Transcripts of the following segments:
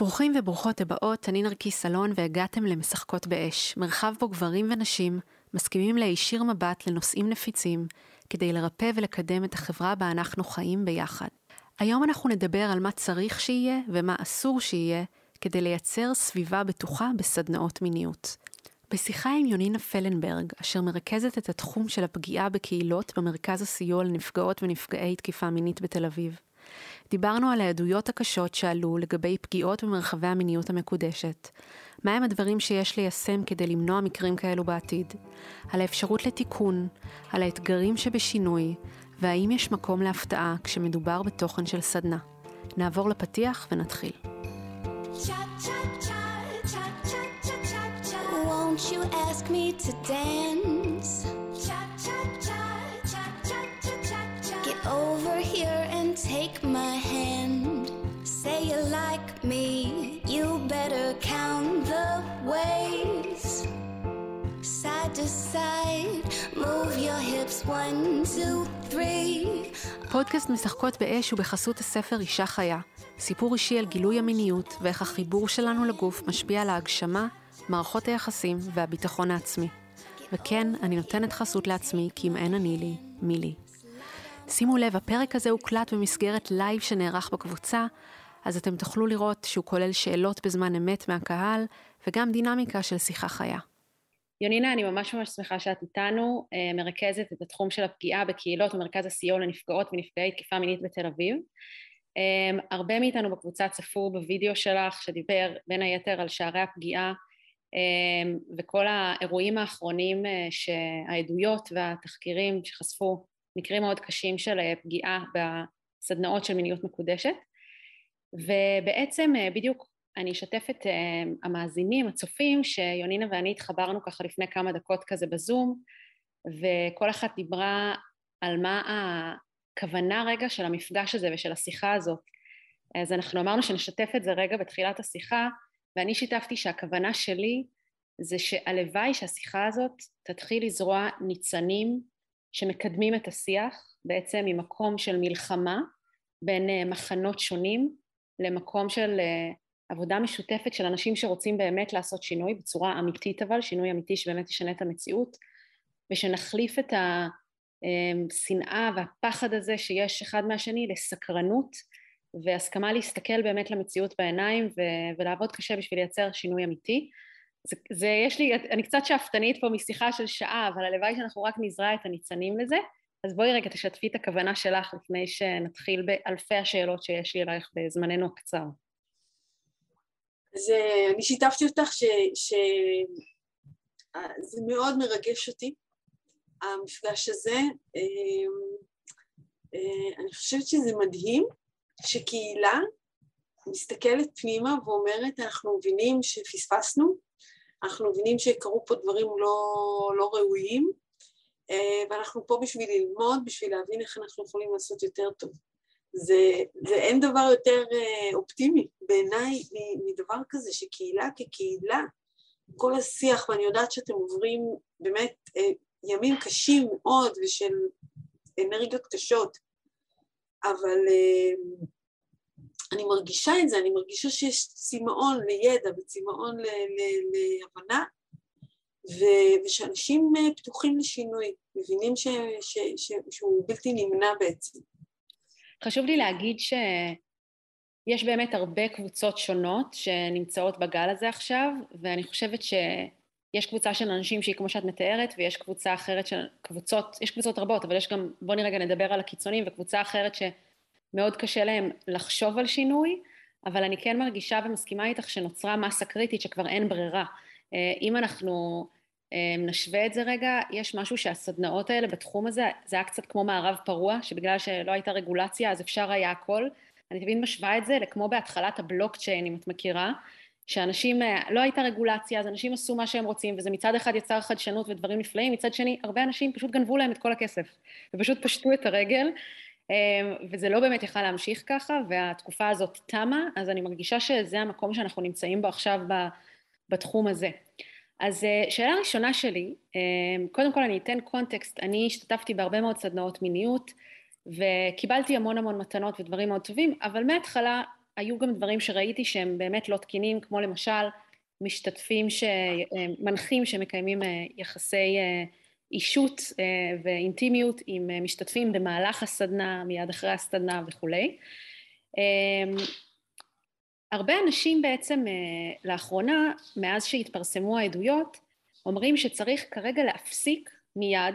ברוכים וברוכות הבאות, אני נרקי סלון והגעתם למשחקות באש, מרחב בו גברים ונשים מסכימים להישיר מבט לנושאים נפיצים, כדי לרפא ולקדם את החברה בה אנחנו חיים ביחד. היום אנחנו נדבר על מה צריך שיהיה ומה אסור שיהיה, כדי לייצר סביבה בטוחה בסדנאות מיניות. בשיחה עם יונינה פלנברג, אשר מרכזת את התחום של הפגיעה בקהילות במרכז הסיוע לנפגעות ונפגעי תקיפה מינית בתל אביב. דיברנו על העדויות הקשות שעלו לגבי פגיעות במרחבי המיניות המקודשת. מהם הדברים שיש ליישם כדי למנוע מקרים כאלו בעתיד? על האפשרות לתיקון, על האתגרים שבשינוי, והאם יש מקום להפתעה כשמדובר בתוכן של סדנה. נעבור לפתיח ונתחיל. Won't you ask me to dance? Get over here and take my hand. Say you like me, you better count the ways. Side to side, move your hips 1, 2, 3. פודקאסט משחקות באש הוא בחסות הספר אישה חיה, סיפור אישי על גילוי המיניות ואיך החיבור שלנו לגוף משפיע על ההגשמה, מערכות היחסים והביטחון העצמי. וכן, אני נותנת חסות לעצמי, כי אם אין אני לי, מי לי. שימו לב, הפרק הזה הוקלט במסגרת לייב שנערך בקבוצה, אז אתם תוכלו לראות שהוא כולל שאלות בזמן אמת מהקהל, וגם דינמיקה של שיחה חיה. יונינה, אני ממש שמחה שאת איתנו, מרכזת את התחום של הפגיעה בקהילות ומרכז הסיוע לנפגעות ונפגעי תקיפה מינית בתל אביב. הרבה מאיתנו בקבוצה צפו בווידאו שלך, שדיבר בין היתר על שערי הפגיעה, וכל האירועים האחרונים שהעדויות והתחקירים שחשפו מקרים מאוד קשים של פגיעה בסדנאות של מיניות מקודשת, ובעצם בדיוק אני אשתף את המאזינים, הצופים, שיונינה ואני התחברנו ככה לפני כמה דקות כזה בזום, וכל אחת דיברה על מה הכוונה רגע של המפגש הזה ושל השיחה הזאת. אז אנחנו אמרנו שנשתף את זה רגע בתחילת השיחה, ואני שיתפתי שהכוונה שלי זה שהלוואי שהשיחה הזאת תתחיל לזרוע ניצנים שמקדמים את השיח, בעצם ממקום של מלחמה בין מחנות שונים, למקום של עבודה משותפת של אנשים שרוצים באמת לעשות שינוי, בצורה אמיתית אבל, שינוי אמיתי שבאמת ישנה את המציאות, ושנחליף את השנאה והפחד הזה שיש אחד מהשני לסקרנות, והסכמה להסתכל באמת למציאות בעיניים ולעבוד קשה בשביל לייצר שינוי אמיתי. אני קצת שאפתנית פה משיחה של שעה, אבל הלוואי שאנחנו רק נזרע את הניצנים לזה. אז בואי רגע תשתפי את הכוונה שלך לפני שנתחיל באלפי השאלות שיש לי אלייך בזמננו הקצר. אז אני שיתפתי אותך שזה מאוד מרגש אותי, המפגש הזה. אני חושבת שזה מדהים שקהילה מסתכלת פנימה ואומרת, אנחנו מבינים שפספסנו, אנחנו מבינים שקרו פה דברים לא ראויים, ואנחנו פה בשביל ללמוד, בשביל להבין איך אנחנו יכולים לעשות יותר טוב. זה אין דבר יותר אופטימי בעיניי מדבר כזה, שקהילה כקהילה, כל השיח, ואני יודעת שאתם עוברים באמת ימים קשים מאוד ושל אנרגיות קשות, אבל אני מרגישה את זה, אני מרגישה שיש צמאון לידע וצמאון להבנה, ושאנשים פתוחים לשינוי, מבינים שהוא בלתי נמנע בעצם. חשוב לי להגיד שיש באמת הרבה קבוצות שונות שנמצאות בגל הזה עכשיו, ואני חושבת שיש קבוצה של אנשים שהיא כמו שאת מתארת, ויש קבוצה אחרת של קבוצות, יש קבוצות רבות, אבל יש גם, בוא נרגע נדבר על הקיצונים, וקבוצה אחרת שמאוד קשה להם לחשוב על שינוי, אבל אני כן מרגישה ומסכימה איתך שנוצרה מסה קריטית שכבר אין ברירה. אם אנחנו נשווה את זה רגע, יש משהו שהסדנאות האלה בתחום הזה, זה היה קצת כמו מערב פרוע, שבגלל שלא הייתה רגולציה, אז אפשר היה הכל. אני תמיד משווה את זה לכמו בהתחלת הבלוקצ'יין, אם את מכירה, שאנשים, לא הייתה רגולציה, אז אנשים עשו מה שהם רוצים, וזה מצד אחד יצר חדשנות ודברים נפלאים, מצד שני, הרבה אנשים פשוט גנבו להם את כל הכסף, ופשוט פשטו את הרגל, וזה לא באמת יכל להמשיך ככה, והתקופה הזאת תמה, אז אני מרגישה שזה המקום שאנחנו נמצאים בו עכשיו בתחום הזה. אז שאלה ראשונה שלי, קודם כל אני אתן קונטקסט, אני השתתפתי בהרבה מאוד סדנאות מיניות, וקיבלתי המון מתנות ודברים מאוד טובים, אבל מההתחלה היו גם דברים שראיתי שהם באמת לא תקינים, כמו למשל משתתפים שמנחים שמקיימים יחסי אישות ואינטימיות עם משתתפים במהלך הסדנה, מיד אחרי הסדנה וכולי. הרבה אנשים בעצם לאחרונה, מאז שהתפרסמו העדויות, אומרים שצריך כרגע להפסיק מיד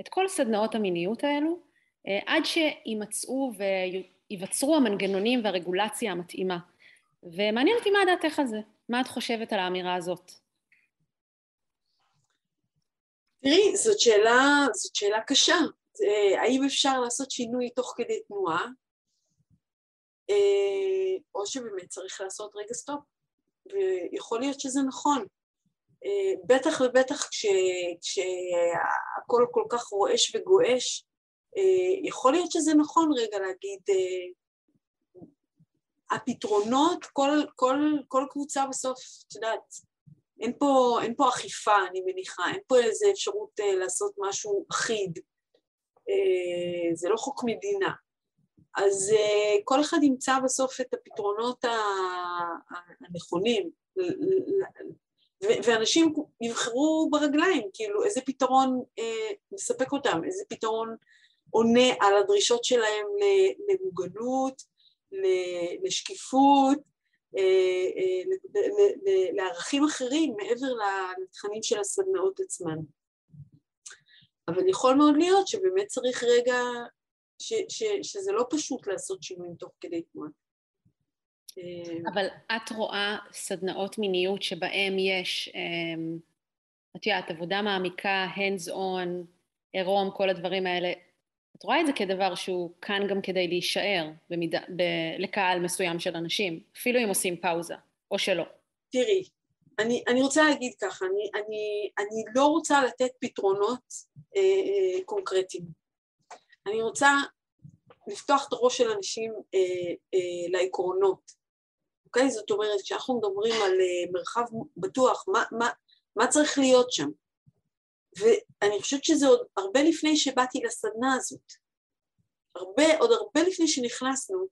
את כל סדנאות המיניות האלו, עד שימצאו ויבצרו המנגנונים והרגולציה המתאימה. ומעניין אותי מה דעתך על זה, מה את חושבת על האמירה הזאת? תראי, זאת שאלה קשה. האם אפשר לעשות שינוי תוך כדי תנועה, או שבאמת צריך לעשות רגע סטופ, ויכול להיות שזה נכון. בטח ובטח כשהכל כל כך רועש וגועש, יכול להיות שזה נכון רגע להגיד, הפתרונות, כל קבוצה בסוף, את יודעת, אין פה אכיפה, אני מניחה, אין פה איזו אפשרות לעשות משהו אחיד, זה לא חוק מדינה. אז כל אחד ימצא בסוף את הפתרונות הנכונים, ואנשים יבחרו ברגליים, כאילו איזה פתרון מספק אותם, איזה פתרון עונה על הדרישות שלהם למוגנות, לשקיפות, לערכים אחרים מעבר לתכנים של הסדנאות עצמן. אבל יכול מאוד להיות שבאמת צריך רגע שזה לא פשוט לעשות שינויים תוך כדי תנועה. אבל את רואה סדנאות מיניות שבהם יש, את יודעת, עבודה מעמיקה, hands on, עירום, כל הדברים האלה, את רואה את זה כדבר שהוא כאן גם כדי להישאר לקהל מסוים של אנשים, אפילו אם עושים פאוזה, או שלא? תראי, אני רוצה להגיד ככה, אני לא רוצה לתת פתרונות קונקרטיים. אני רוצה לפתוח את הראש של אנשים לעקרונות, אוקיי? זאת אומרת, כשאנחנו מדברים על מרחב בטוח, מה צריך להיות שם? ואני חושבת שזה עוד הרבה לפני שבאתי לסדנה הזאת, עוד הרבה לפני שנכנסנו,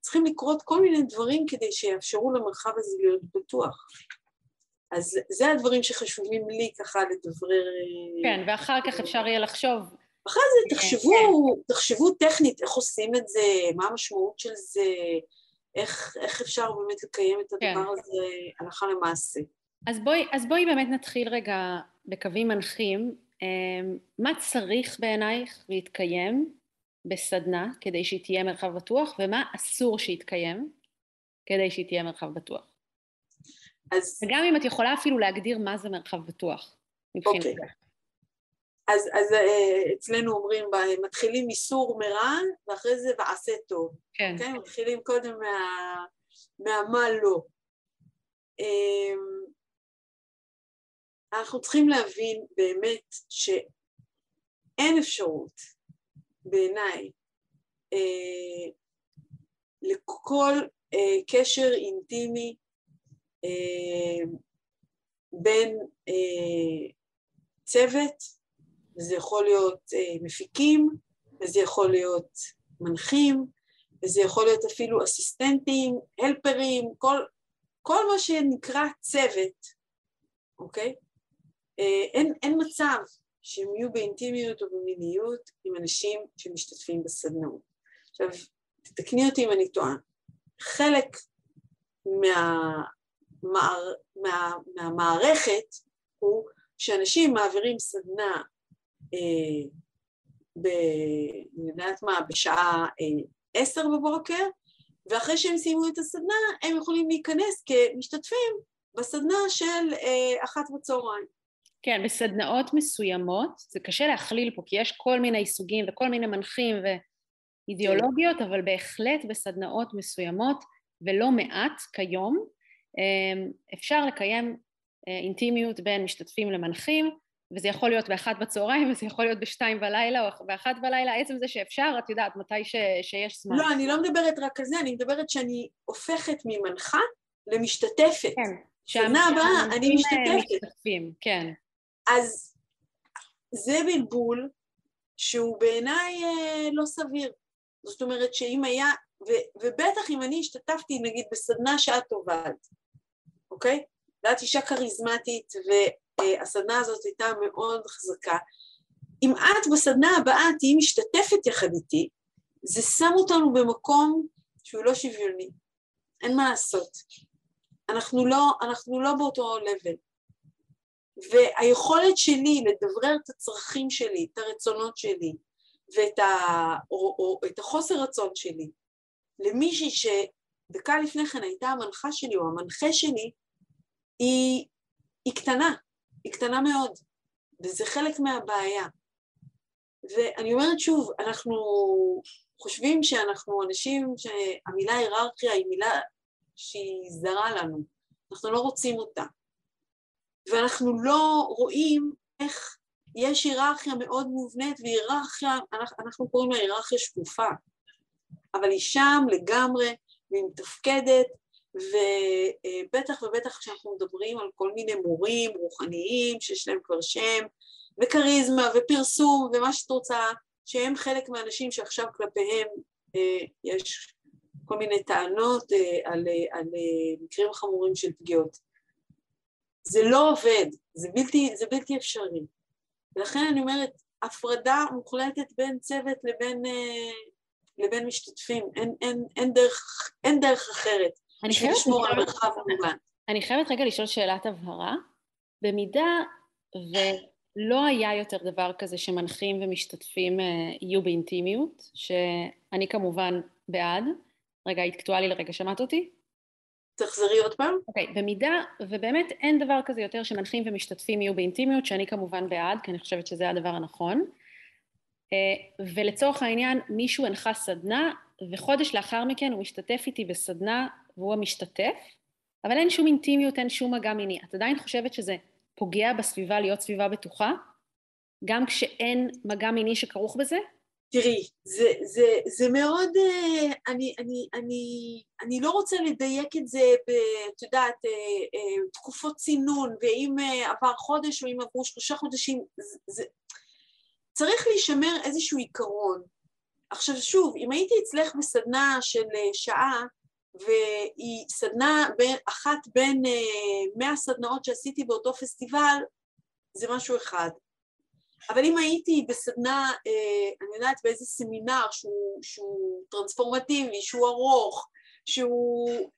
צריכים לקרות כל מיני דברים כדי שיאפשרו למרחב הזה להיות בטוח. אז זה הדברים שחשובים לי ככה לדברר. כן, ואחר כך אפשר יהיה לחשוב. אחרי זה תחשבו טכנית, איך עושים את זה, מה המשמעות של זה, איך אפשר באמת לקיים את הדבר הזה הלכה למעשה. אז בואי באמת נתחיל רגע בקווים מנחים, מה צריך בעינייך להתקיים בסדנה כדי שהיא תהיה מרחב בטוח, ומה אסור שיתקיים כדי שהיא תהיה מרחב בטוח. וגם אם את יכולה אפילו להגדיר מה זה מרחב בטוח. אוקיי. אז אצלנו אומרים, מתחילים מסור מרע, ואחרי זה ועשה טוב. כן. אוקיי? מתחילים קודם מהמה לא. אנחנו צריכים להבין באמת שאין אפשרות בעיניי לכל קשר אינטימי בין צוות, וזה יכול להיות מפיקים, וזה יכול להיות מנחים, וזה יכול להיות אפילו אסיסטנטים, הלפרים, כל מה שנקרא צוות, אוקיי? אין מצב שהם יהיו באינטימיות או במיניות עם אנשים שמשתתפים בסדנאות. עכשיו, תתקני אותי אם אני טועה. חלק מהמערכת הוא שאנשים מעבירים סדנה, אני יודעת מה, בשעה 10 בבוקר, ואחרי שהם סיימו את הסדנה, הם יכולים להיכנס כמשתתפים בסדנה של 13:00. כן, בסדנאות מסוימות, זה קשה להכליל פה, כי יש כל מיני סוגים וכל מיני מנחים ואידיאולוגיות, אבל בהחלט בסדנאות מסוימות, ולא מעט כיום, אפשר לקיים אינטימיות בין משתתפים למנחים, וזה יכול להיות ב13:00, וזה יכול להיות ב2:00 או ב1:00, עצם זה שאפשר, את יודעת, מתי שיש זמן. לא, אני לא מדברת רק על זה, אני מדברת שאני הופכת ממנחה למשתתפת. כן. שנה הבאה, אני משתתפת. כן. אז זה בלבול שהוא בעיניי לא סביר. זאת אומרת שאם היה ובטח אם אני השתתפתי, נגיד, בסדנה שאת עובדת, אוקיי? ואת אישה קריזמטית, והסדנה הזאת הייתה מאוד חזקה. אם את בסדנה הבאה תהיי משתתפת יחד איתי, זה שם אותנו במקום שהוא לא שוויוני. אין מה לעשות. אנחנו לא באותו לבל. והיכולת שלי לדברר את הצרכים שלי, את הרצונות שלי, ואת את החוסר רצון שלי, למישהי שדקה לפני כן הייתה המנחה שלי או המנחה שלי, היא קטנה, היא קטנה מאוד, וזה חלק מהבעיה. ואני אומרת שוב, אנחנו חושבים שאנחנו אנשים שהמילה היררכיה היא מילה שהיא זרה לנו, אנחנו לא רוצים אותה. ואנחנו לא רואים איך יש היררכיה מאוד מובנית, והיררכיה, אנחנו קוראים לה היררכיה שקופה, אבל היא שם לגמרי, והיא מתפקדת, ובטח ובטח כשאנחנו מדברים על כל מיני מורים רוחניים שיש להם כבר שם, וקריזמה ופרסום ומה שאת רוצה, שהם חלק מהאנשים שעכשיו כלפיהם יש כל מיני טענות על מקרים חמורים של פגיעות. זה לא עובד, זה בלתי אפשרי. ולכן אני אומרת, הפרדה מוחלטת בין צוות לבין משתתפים, אין דרך אחרת. אני חייבת רגע לשאול שאלת הבהרה, במידה ולא היה יותר דבר כזה שמנחים ומשתתפים יהיו באינטימיות, שאני כמובן בעד, רגע התקטועה לי לרגע, שמעת אותי? תחזרי עוד פעם? אוקיי, במידה, ובאמת אין דבר כזה יותר שמנחים ומשתתפים יהיו באינטימיות, שאני כמובן בעד, כי אני חושבת שזה הדבר הנכון, ולצורך העניין מישהו הנחה סדנה, וחודש לאחר מכן הוא משתתף איתי בסדנה, והוא המשתתף, אבל אין שום אינטימיות, אין שום מגע מיני. את עדיין חושבת שזה פוגע בסביבה, להיות סביבה בטוחה, גם כשאין מגע מיני שכרוך בזה? תראי, זה מאוד, אני לא רוצה לדייק את זה, את יודעת, תקופות צינון, ואם עבר חודש או אם עברו 3 חודשים, צריך להישמר איזשהו עיקרון. עכשיו שוב, אם הייתי אצלך בסדנה של שעה, והיא סדנה אחת בין 100 סדנאות שעשיתי באותו פסטיבל, זה משהו אחד. אבל אם הייתי בסדנה, אני יודעת באיזה סמינר שהוא טרנספורמטיבי, שהוא ארוך, שהוא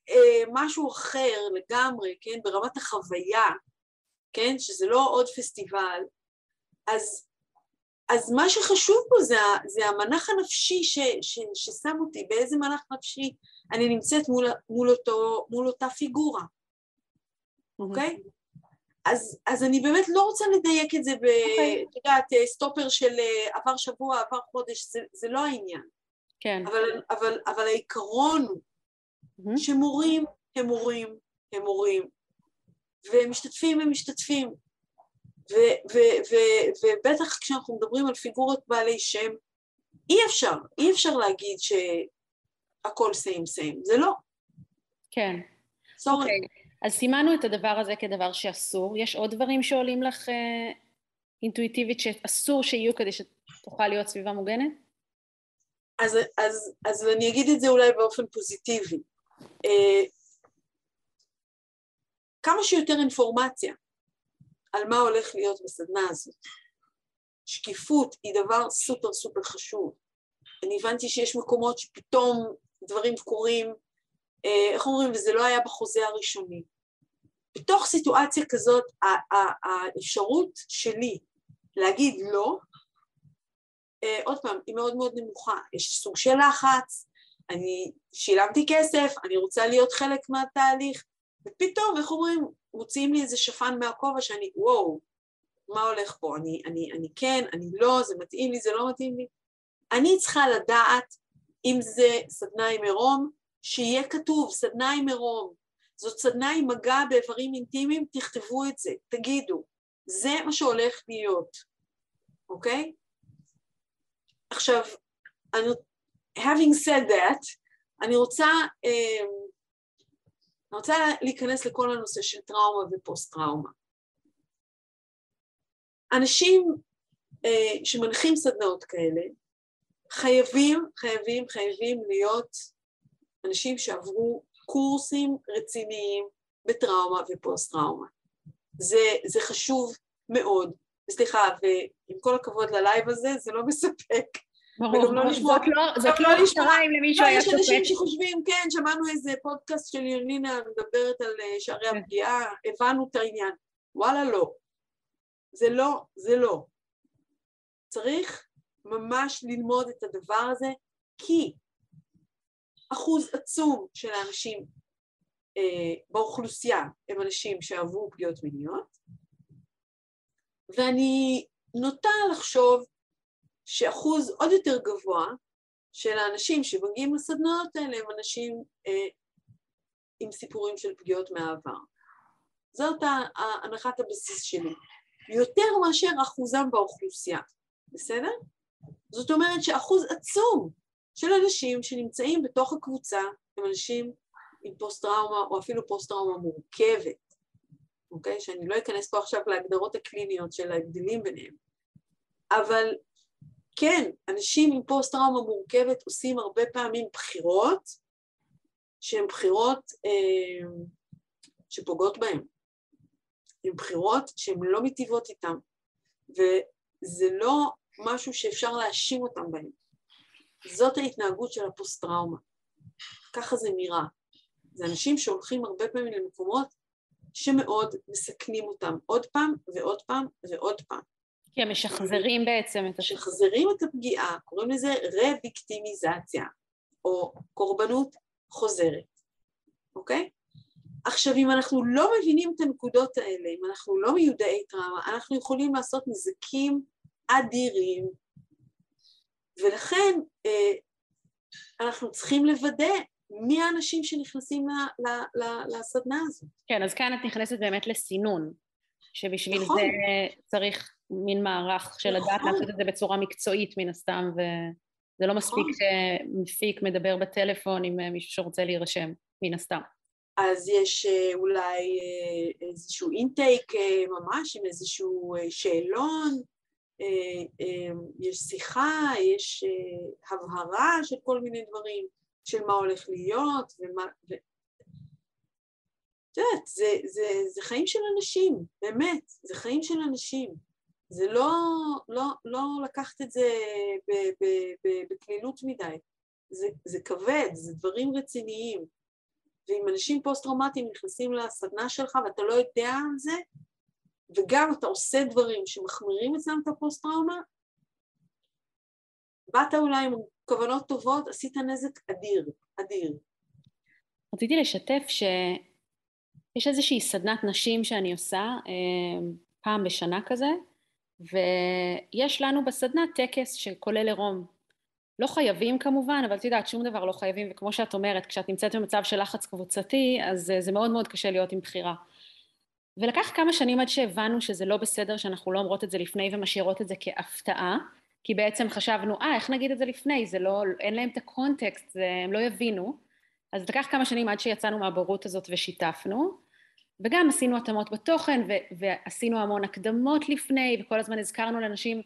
משהו אחר לגמרי, כן, ברמת החוויה, כן, שזה לא עוד פסטיבל, אז מה שחשוב פה זה המנח הנפשי ששם אותי, באיזה מנח נפשי אני נמצאת מול אותה פיגורה, אוקיי? אז אני באמת לא רוצה לדייק את זה בסטופר של עבר שבוע, עבר חודש, זה לא העניין. כן. אבל העיקרון הוא שמורים הם מורים הם מורים, ומשתתפים הם משתתפים, ובטח כשאנחנו מדברים על פיגורות בעלי שם, אי אפשר להגיד שהכל סיים, זה לא. כן. אז סימנו את הדבר הזה כדבר שאסור. יש עוד דברים שעולים לך אינטואיטיבית שאסור שיהיו כדי שתוכל להיות סביבה מוגנת? אז אני אגיד את זה אולי באופן פוזיטיבי. כמה שיותר אינפורמציה על מה הולך להיות בסדנה הזאת. שקיפות היא דבר סופר סופר חשוב. אני הבנתי שיש מקומות שפתאום דברים קורים, איך אומרים, וזה לא היה בחוזה הראשוני. בתוך סיטואציה כזאת, האפשרות שלי להגיד לא, עוד פעם, היא מאוד מאוד נמוכה. יש סוג של לחץ, אני שילמתי כסף, אני רוצה להיות חלק מהתהליך, ופתאום, איך אומרים, מוציאים לי איזה שפן מהכובע שאני, וואו, מה הולך פה? אני כן, אני לא, זה מתאים לי, זה לא מתאים לי. אני צריכה לדעת אם זה סדנה עם עירום, שיהיה כתוב, סדנה עם עירום, זאת סדנה עם מגע באיברים אינטימיים, תכתבו את זה, תגידו, זה מה שהולך להיות, אוקיי? עכשיו, having said that, אני רוצה להיכנס לכל הנושא של טראומה ופוסט-טראומה. אנשים שמנחים סדנאות כאלה, חייבים להיות אנשים שעברו קורסים רציניים בטראומה ופוסט-טראומה. זה חשוב מאוד. סליחה, ועם כל הכבוד ללייב הזה, זה לא מספק. ברור, זאת לא נשארה אם למישהו היה ספק. יש אנשים שחושבים, כן, שמענו איזה פודקאסט של יונינה מדברת על שערי הפגיעה, הבנו את העניין. וואלה, לא. זה לא. צריך ממש ללמוד את הדבר הזה, כי אחוז עצום של האנשים באוכלוסייה הם אנשים שעברו פגיעות מיניות, ואני נוטה לחשוב שאחוז עוד יותר גבוה של האנשים שמגיעים לסדנאות האלה הם אנשים עם סיפורים של פגיעות מהעבר. זאת הנחת הבסיס שלי. יותר מאשר אחוזם באוכלוסייה, בסדר? זאת אומרת שאחוז עצום של אנשים שנמצאים בתוך הקבוצה הם אנשים עם פוסט-טראומה או אפילו פוסט-טראומה מורכבת, אוקיי? שאני לא אכנס פה עכשיו להגדרות הקליניות של ההבדלים ביניהם, אבל כן, אנשים עם פוסט-טראומה מורכבת עושים הרבה פעמים בחירות שהן בחירות שפוגעות בהם, הן בחירות שהן לא מטיבות איתם, וזה לא משהו שאפשר להאשים אותם בהם. זאת ההתנהגות של הפוסט-טראומה, ככה זה נראה. זה אנשים שהולכים הרבה פעמים למקומות שמאוד מסכנים אותם עוד פעם ועוד פעם ועוד פעם. כי הם משחזרים בעצם את השחזרים. משחזרים את הפגיעה, קוראים לזה רביקטימיזציה, או קורבנות חוזרת, אוקיי? עכשיו, אם אנחנו לא מבינים את הנקודות האלה, אם אנחנו לא מיודעי טראומה, אנחנו יכולים לעשות נזקים אדירים, ולכן אנחנו צריכים לוודא מי האנשים שנכנסים לסדנה הזו. כן, אז כאן את נכנסת באמת לסינון, שבשביל זה צריך מין מערך של לדעת לעשות את זה בצורה מקצועית מן הסתם, וזה לא מספיק שמפיק מדבר בטלפון עם מישהו שרוצה להירשם מן הסתם. אז יש אולי איזשהו אינטייק ממש עם איזשהו שאלון, יש שיחה, יש הבהרה של כל מיני דברים, של מה הולך להיות, ומה... יודעת, זה חיים של אנשים, באמת, זה חיים של אנשים. זה לא לקחת את זה בקלילות מדי. זה כבד, זה דברים רציניים. ואם אנשים פוסט-טראומטיים נכנסים לסדנה שלך, ואתה לא יודע על זה, וגם אתה עושה דברים שמחמירים אצלם את הפוסט-טראומה, באת אולי עם כוונות טובות, עשית נזק אדיר, אדיר. רציתי לשתף שיש איזושהי סדנת נשים שאני עושה, פעם בשנה כזה, ויש לנו בסדנה טקס שכולל עירום. לא חייבים כמובן, אבל את יודעת, שום דבר לא חייבים, וכמו שאת אומרת, כשאת נמצאת במצב של לחץ קבוצתי, אז זה מאוד מאוד קשה להיות עם בחירה. ולקח כמה שנים עד שהבנו שזה לא בסדר, שאנחנו לא אומרות את זה לפני ומשאירות את זה כהפתעה, כי בעצם חשבנו, איך נגיד את זה לפני? זה לא, אין להם את הקונטקסט, הם לא יבינו. אז לקח כמה שנים עד שיצאנו מהבורות הזאת ושיתפנו, וגם עשינו התאמות בתוכן, ועשינו המון הקדמות לפני, וכל הזמן הזכרנו לאנשים,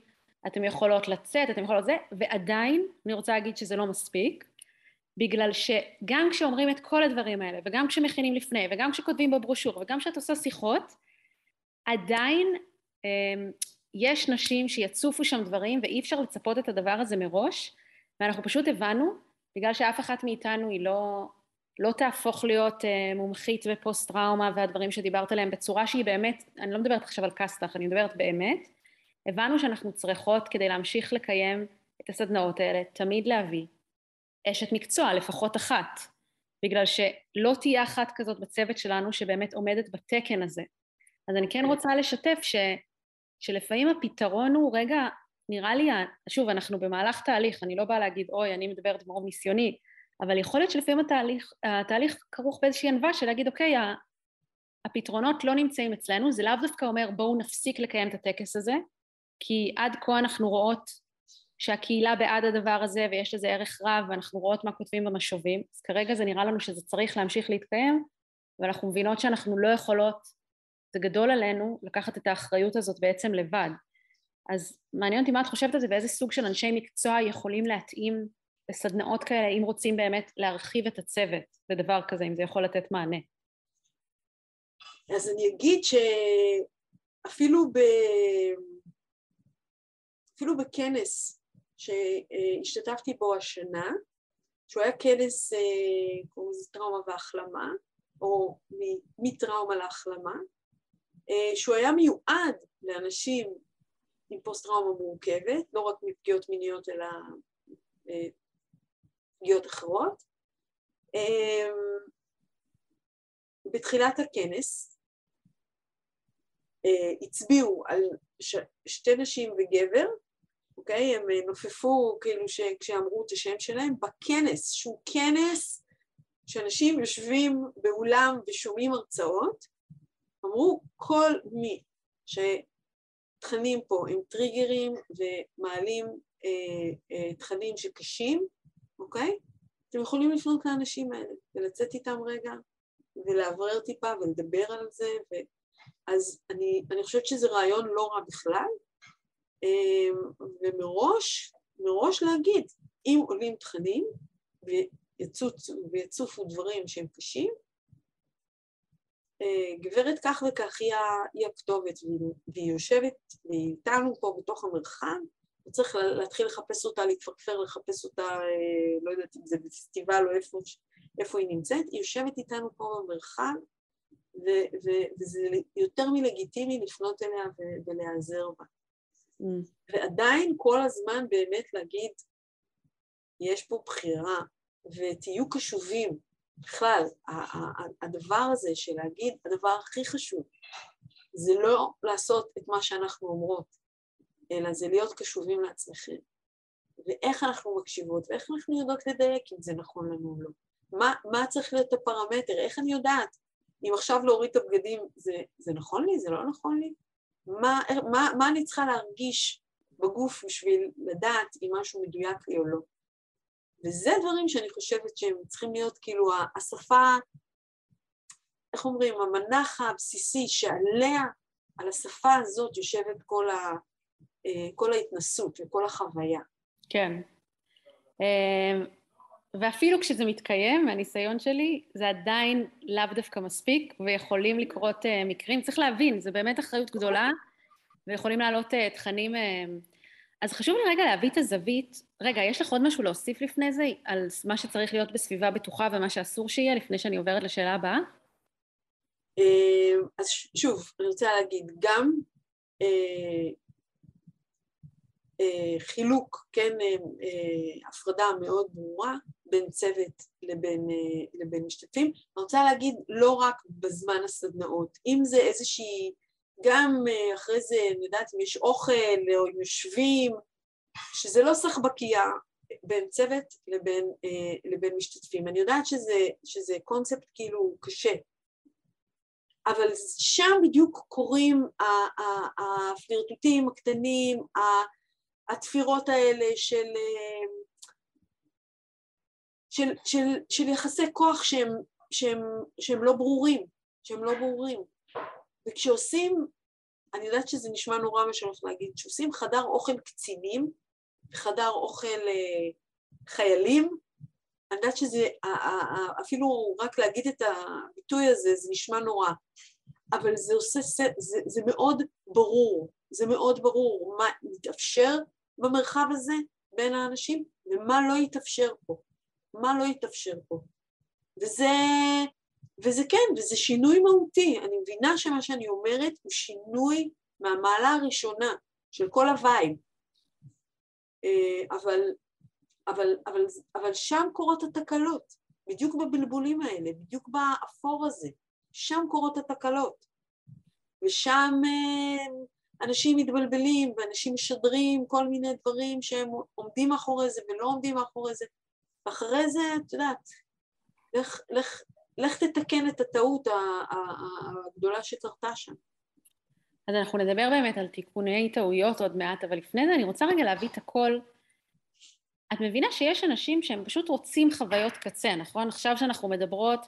אתם יכולות לצאת, אתם יכולות זה, ועדיין אני רוצה להגיד שזה לא מספיק, בגלל שגם כשאומרים את כל הדברים האלה, וגם כשמכינים לפני, וגם כשכותבים בברושור, וגם כשאת עושה שיחות, עדיין... יש נשים שיצופו שם דברים, ואי אפשר לצפות את הדבר הזה מראש, ואנחנו פשוט הבנו, בגלל שאף אחת מאיתנו היא לא תהפוך להיות מומחית בפוסט-טראומה, והדברים שדיברת עליהם בצורה שהיא באמת, אני לא מדברת עכשיו על קסטח, אני מדברת באמת, הבנו שאנחנו צריכות כדי להמשיך לקיים את הסדנאות האלה, תמיד להביא אשת מקצוע, לפחות אחת, בגלל שלא תהיה אחת כזאת בצוות שלנו, שבאמת עומדת בתקן הזה. אז אני כן רוצה לשתף שלפעמים הפתרון הוא, רגע, נראה לי, שוב, אנחנו במהלך תהליך, אני לא באה להגיד, אוי, אני מדברת מרוב ניסיוני, אבל יכול להיות שלפעמים התהליך כרוך באיזושהי ענווה של להגיד, אוקיי, הפתרונות לא נמצאים אצלנו, זה לאו דווקא אומר, בואו נפסיק לקיים את הטקס הזה, כי עד כה אנחנו רואות שהקהילה בעד הדבר הזה, ויש לזה ערך רב, ואנחנו רואות מה כותבים במשובים, אז כרגע זה נראה לנו שזה צריך להמשיך להתקיים, ואנחנו מבינות שאנחנו לא יכולות, זה גדול עלינו לקחת את האחריות הזאת בעצם לבד. אז מעניין אותי מה את חושבת על זה, ואיזה סוג של אנשי מקצוע יכולים להתאים לסדנאות כאלה, אם רוצים באמת להרחיב את הצוות לדבר כזה, אם זה יכול לתת מענה? אז אני אגיד שאפילו בכנס שהשתתפתי בו השנה, שהוא היה כנס כמו טראומה והחלמה, או מטראומה להחלמה, שהוא היה מיועד לאנשים עם פוסט-טראומה מורכבת, לא רק מפגיעות מיניות אלא פגיעות אחרות. בתחילת הכנס הצביעו על שתי נשים וגבר, אוקיי? הם נופפו כאילו כשאמרו את השם שלהם בכנס, שהוא כנס שאנשים יושבים באולם ושומעים הרצאות, אמרו כל מי שתכנים פה הם טריגרים ומעלים תכנים שקשים, אוקיי? אתם יכולים לפנות לאנשים האלה ולצאת איתם רגע ולעברר טיפה ולדבר על זה, אז אני חושבת שזה רעיון לא רע בכלל, ומראש להגיד, אם עולים תכנים ויצופו דברים שהם קשים, גברת כך וכך היא הכתובת, והיא יושבת איתנו פה בתוך המרחב, וצריך להתחיל לחפש אותה, להתפרפר, לחפש אותה, לא יודעת אם זה בפסטיבל או איפה היא נמצאת, היא יושבת איתנו פה במרחב, וזה יותר מלגיטימי לפנות אליה ולהיעזר בה. ועדיין כל הזמן באמת להגיד, יש פה בחירה, ותהיו קשובים. בכלל, הדבר הזה של להגיד, הדבר הכי חשוב, זה לא לעשות את מה שאנחנו אומרות, אלא זה להיות קשובים לעצמכם. ואיך אנחנו מקשיבות, ואיך אנחנו יודעות לדייק אם זה נכון לנו או לא. מה צריך להיות הפרמטר? איך אני יודעת? אם עכשיו להוריד את הבגדים, זה נכון לי? זה לא נכון לי? מה אני צריכה להרגיש בגוף בשביל לדעת אם משהו מדויק לי או לא? וזה דברים שאני חושבת שהם צריכים להיות כאילו השפה, איך אומרים, המנח הבסיסי שעליה, על השפה הזאת יושבת כל ההתנסות וכל החוויה. כן. ואפילו כשזה מתקיים, מהניסיון שלי, זה עדיין לאו דווקא מספיק, ויכולים לקרות מקרים. צריך להבין, זה באמת אחריות גדולה, ויכולים לעלות תכנים. אז חשוב לי רגע להביא את הזווית. רגע, יש לך עוד משהו להוסיף לפני זה, על מה שצריך להיות בסביבה בטוחה, ומה שאסור שיהיה, לפני שאני עוברת לשאלה הבאה? אז שוב, אני רוצה להגיד, גם חילוק, כן, הפרדה מאוד ברורה בין צוות לבין משתתפים. אני רוצה להגיד לא רק בזמן הסדנאות, אם זה איזושהי, גם אחרי זה, אני יודעת, אם יש אוכל או יושבים, שזה לא סחבקייה בין צוות לבין משתתפים. אני יודעת שזה קונספט כאילו קשה, אבל שם בדיוק קורים הפלירטוטים הקטנים, התפירות האלה של יחסי כוח שהם לא ברורים, וכשעושים, אני יודעת שזה נשמע נורא מה שאני הולך להגיד, כשעושים חדר אוכל קצינים, חדר אוכל חיילים, אני יודעת שזה, אפילו רק להגיד את הביטוי הזה, זה נשמע נורא, אבל זה מאוד ברור, מה יתאפשר במרחב הזה בין האנשים, ומה לא יתאפשר פה, וזה כן, וזה שינוי מהותי, אני מבינה שמה שאני אומרת הוא שינוי מהמעלה הראשונה של כל הווייב, אבל שם קורות התקלות, בדיוק בבלבולים האלה, בדיוק באפור הזה, שם קורות התקלות, ושם אנשים מתבלבלים, ואנשים משדרים כל מיני דברים שהם עומדים מאחורי זה ולא עומדים מאחורי זה, ואחרי זה, את יודעת, לך תתקן את הטעות הגדולה שקרתה שם. אז אנחנו נדבר באמת על תיקוני טעויות עוד מעט, אבל לפני זה אני רוצה רגע להביא את הכל. את מבינה שיש אנשים שהם פשוט רוצים חוויות קצה, נכון? עכשיו שאנחנו מדברות,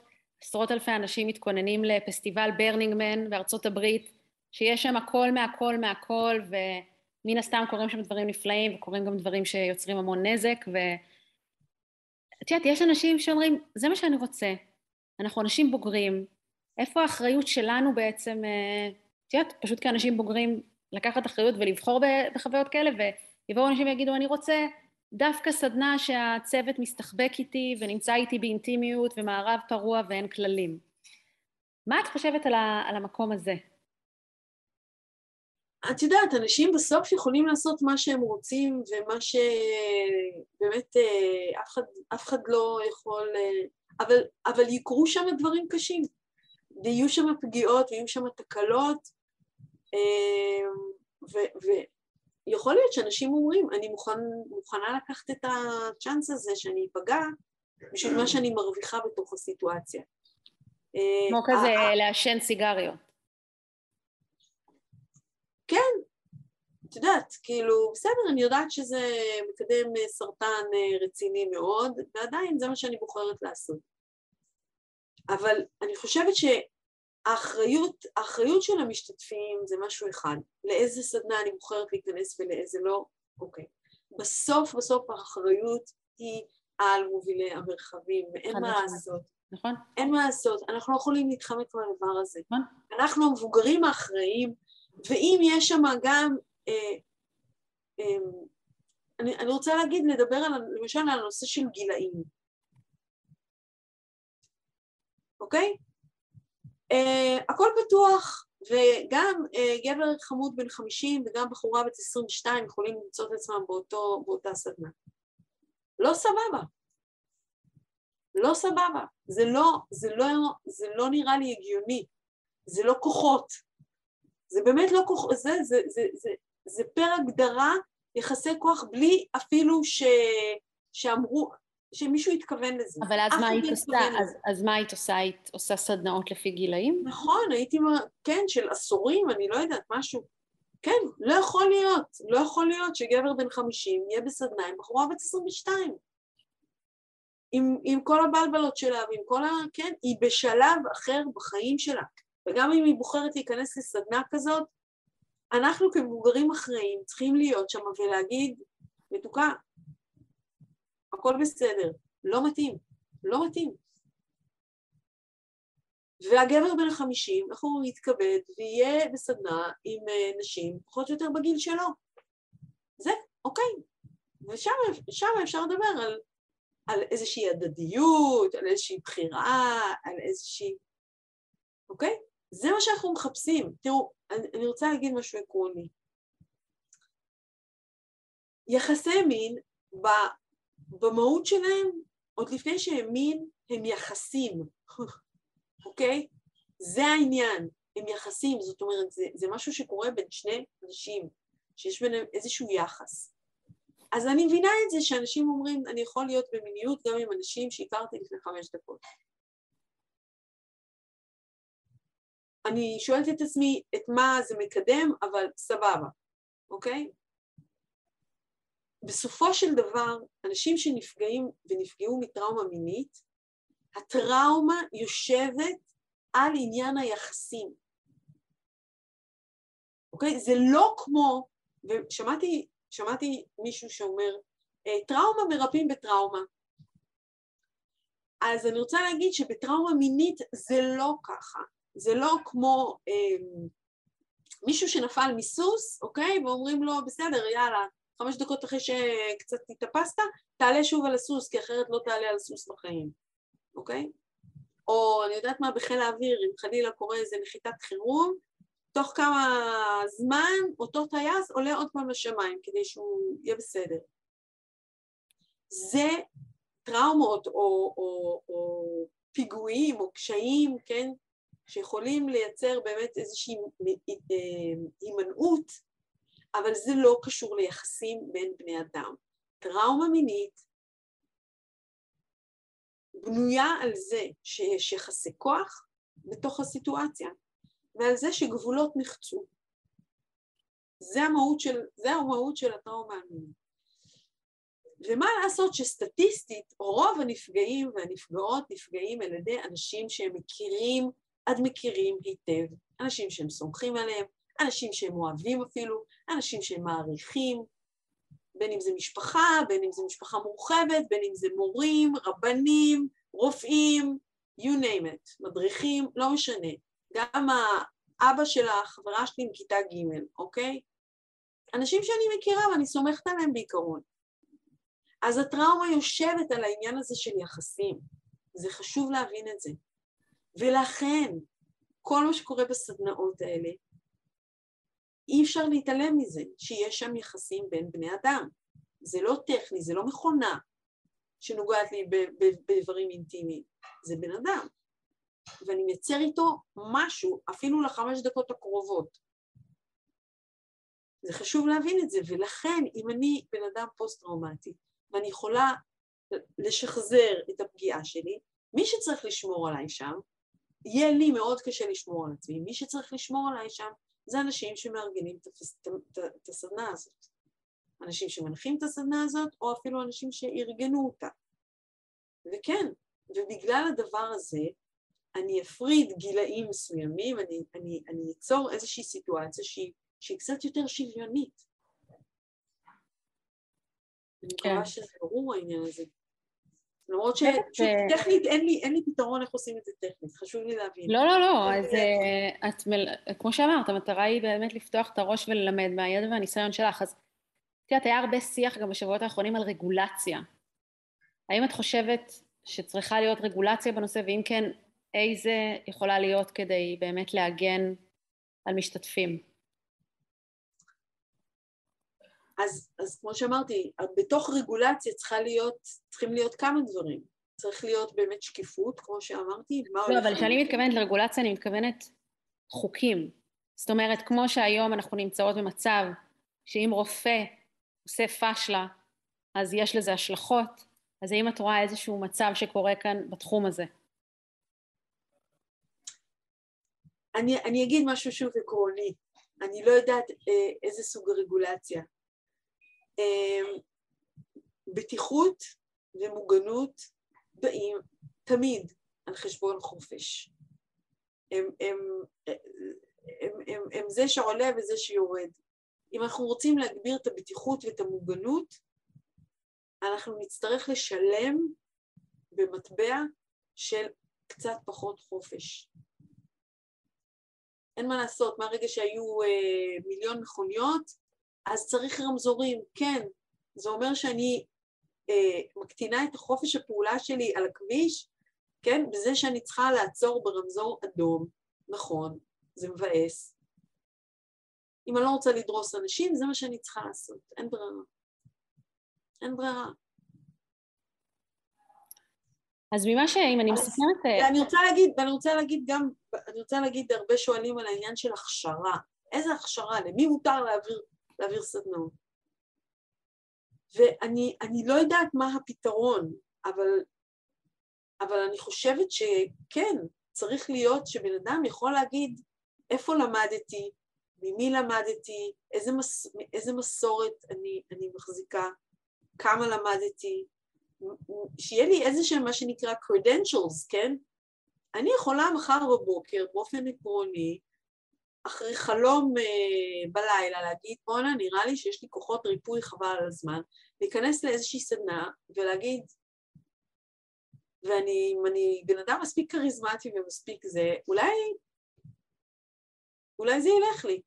עשרות אלפי אנשים מתכוננים לפסטיבל ברנינגמן בארצות הברית, שיש שם הכל מהכל מהכל, ומן הסתם קוראים שם דברים נפלאים, וקוראים גם דברים שיוצרים המון נזק, את יודעת, יש אנשים שאומרים, זה מה שאני רוצה, אנחנו אנשים בוגרים, איפה האחריות שלנו בעצם, את יודעת, פשוט כאנשים בוגרים, לקחת אחריות ולבחור בחוויות כאלה, ויבואו אנשים ויגידו, אני רוצה דווקא סדנה שהצוות מסתחבק איתי, ונמצא איתי באינטימיות, ומערב פרוע ואין כללים. מה את חושבת על המקום הזה? את יודעת, אנשים בסוף יכולים לעשות מה שהם רוצים, ומה שבאמת אף אחד לא יכול, אבל יקרו שם דברים קשים, ויהיו שם פגיעות, ויהיו שם תקלות, ויכול להיות שאנשים אומרים, אני מוכנה לקחת את הצ'אנס הזה שאני אפגע, בשביל מה שאני מרוויחה בתוך הסיטואציה. כמו כזה לעשן סיגריות. כן, את יודעת, כאילו, בסדר, אני יודעת שזה מקדם סרטן רציני מאוד, ועדיין זה מה שאני בוחרת לעשות. אבל אני חושבת שהאחריות של המשתתפים זה משהו אחד. לאיזה סדנה אני בוחרת להיכנס ולאיזה לא, אוקיי. בסוף האחריות היא על מובילי המרחבים, ואין מה לעשות. נכון. אין מה לעשות, אנחנו לא יכולים להתחמק מהדבר הזה. אנחנו המבוגרים האחראים, ואם יש שם גם, אני רוצה לדבר על, למשל, על הנושא של גילאים. אוקיי? הכל פתוח, וגם גבר חמוד בן 50 וגם בחורה בת 22 יכולים למצוא את עצמם באותה סדנה. לא סבבה. לא סבבה. זה לא נראה לי הגיוני. זה לא כוחות. זה באמת לא כוח, זה פר הגדרה יחסי כוח בלי אפילו שאמרו, שמישהו התכוון לזה. אבל אז מה היית עושה? אז מה היית עושה? היית עושה סדנאות לפי גילאים? נכון, הייתי, כן, של עשורים, אני לא יודעת, משהו. כן, לא יכול להיות שגבר בן 50 יהיה בסדנה עם בחורה בת 22. עם כל הבלבלות שלה, ועם כל כן, היא בשלב אחר בחיים שלה. וגם אם היא בוחרת להיכנס לסדנה כזאת, אנחנו כמבוגרים אחראים צריכים להיות שם ולהגיד, מתוקה, הכל בסדר, לא מתאים. והגבר בין 50, אנחנו יתכבד ויהיה בסדנה עם נשים, פחות או יותר בגיל שלו. זה, אוקיי. ושם אפשר לדבר על איזושהי הדדיות, על איזושהי בחירה, על איזושהי, אוקיי? זה מה שאנחנו מחפשים. תראו, אני רוצה להגיד משהו עקרוני. יחסי מין, במהות שלהם, עוד לפני שהם מין, הם יחסים. אוקיי? זה העניין. הם יחסים, זאת אומרת, זה משהו שקורה בין שני אנשים, שיש ביניהם איזשהו יחס. אז אני מבינה את זה שאנשים אומרים, אני יכול להיות במיניות גם עם אנשים שהכרתי לפני 5 דקות. אני שואלת את עצמי את מה זה מקדם, אבל סבבה, אוקיי? בסופו של דבר, אנשים שנפגעים ונפגעו מטראומה מינית, הטראומה יושבת על עניין היחסים. אוקיי? זה לא כמו, ושמעתי מישהו שאומר, טראומה מרפאים בטראומה. אז אני רוצה להגיד שבטראומה מינית זה לא ככה. זה לא כמו מישהו שנפל מסוס, אוקיי? ואומרים לו, בסדר, יאללה, 5 דקות אחרי שקצת התאפסת, תעלה שוב על הסוס, כי אחרת לא תעלה על הסוס בחיים, אוקיי? או אני יודעת מה, בחיל האוויר, אם חלילה קורה איזה נחיתת חירום, תוך כמה זמן אותו טייס עולה עוד פעם לשמיים, כדי שהוא יהיה בסדר. זה טראומות או פיגועים או קשיים, כן? שיכולים לייצר באמת איזושהי הימנעות, אבל זה לא קשור ליחסים בין בני אדם. טראומה מינית בנויה על זה שיש יחסי כוח בתוך הסיטואציה, ועל זה שגבולות נחצו. זה המהות של הטראומה המינית. ומה לעשות שסטטיסטית, רוב הנפגעים והנפגעות נפגעים על ידי אנשים שהם מכירים, עד מכירים היטב, אנשים שהם סומכים עליהם, אנשים שהם אוהבים אפילו, אנשים שהם מעריכים, בין אם זה משפחה, בין אם זה משפחה מורחבת, בין אם זה מורים, רבנים, רופאים, you name it, מדריכים, לא משנה. גם האבא של החברה שלי עם כיתה ג', אוקיי? אנשים שאני מכירה ואני סומכת עליהם בעיקרון. אז הטראומה יושבת על העניין הזה של יחסים. זה חשוב להבין את זה. ולכן, כל מה שקורה בסדנאות האלה, אי אפשר להתעלם מזה, שיש שם יחסים בין בני אדם. זה לא טכני, זה לא מכונה שנוגעת לי בדברים אינטימיים. זה בן אדם. ואני מייצר איתו משהו, אפילו ל5 דקות הקרובות. זה חשוב להבין את זה, ולכן אם אני בן אדם פוסט-טראומטי, ואני יכולה לשחזר את הפגיעה שלי, מי שצריך לשמור עליי שם, יהיה לי מאוד קשה לשמור על עצמי. מי שצריך לשמור עליי שם, זה אנשים שמארגנים את הסדנה הזאת. אנשים שמנחים את הסדנה הזאת, או אפילו אנשים שארגנו אותה. וכן, ובגלל הדבר הזה, אני אפריד גילאים מסוימים, אני אצור איזושהי סיטואציה שהיא קצת יותר שוויונית. אני מקווה שזה ברור העניין הזה. למרות שטכנית אין לי פתרון איך עושים את זה טכנית, חשוב לי להבין. לא, לא, לא, אז כמו שאמרת, המטרה היא באמת לפתוח את הראש וללמד מהידע והניסיון שלך, אז תראה, היה הרבה שיח גם בשבועות האחרונים על רגולציה. האם את חושבת שצריכה להיות רגולציה בנושא, ואם כן, איזה יכולה להיות כדי באמת להגן על משתתפים? אז כמו שאמרתי, בתוך רגולציה צריכים להיות כמה דברים. צריך להיות באמת שקיפות, כמו שאמרתי. לא, אבל כשאני מתכוונת לרגולציה, אני מתכוונת חוקים. זאת אומרת, כמו שהיום אנחנו נמצאות במצב, שאם רופא עושה פשלה, אז יש לזה השלכות, אז האם את רואה איזשהו מצב שקורה כאן בתחום הזה? אני אגיד משהו שוב עקרוני. אני לא יודעת איזה סוג הרגולציה. בטיחות ומוגנות באים תמיד על חשבון חופש. הם זה שעולה וזה שיורד. אם אנחנו רוצים להגביר את הבטיחות ואת המוגנות, אנחנו נצטרך לשלם במטבע של קצת פחות חופש. אין מה לעשות, מהרגע שהיו 1,000,000 מכוניות, אז צריך רמזורים, כן, זה אומר שאני מקטינה את החופש הפעולה שלי על הכביש, כן, בזה שאני צריכה לעצור ברמזור אדום, נכון, זה מבאס. אם אני לא רוצה לדרוס אנשים, זה מה שאני צריכה לעשות, אין ברירה. אין ברירה. אז ממה שאם אני מסכמת... אני רוצה להגיד הרבה שואלים על העניין של הכשרה. איזה הכשרה? למי מותר להעביר סדנאות? ואני לא יודעת מה הפתרון, אבל אני חושבת שכן, צריך להיות שבן אדם יכול להגיד איפה למדתי, ממי למדתי, איזה מסורת אני מחזיקה, כמה למדתי, שיהיה לי איזה שם מה שנקרא credentials, כן? אני יכולה מחר בבוקר באופן עקרוני, אחרי חלום בלילה להגיד, בונה, נראה לי שיש לי כוחות ריפוי חבל על הזמן, להיכנס לאיזושהי סדנה ולהגיד, ואני בן אדם מספיק קריזמטי ומספיק זה, אולי זה ילך לי.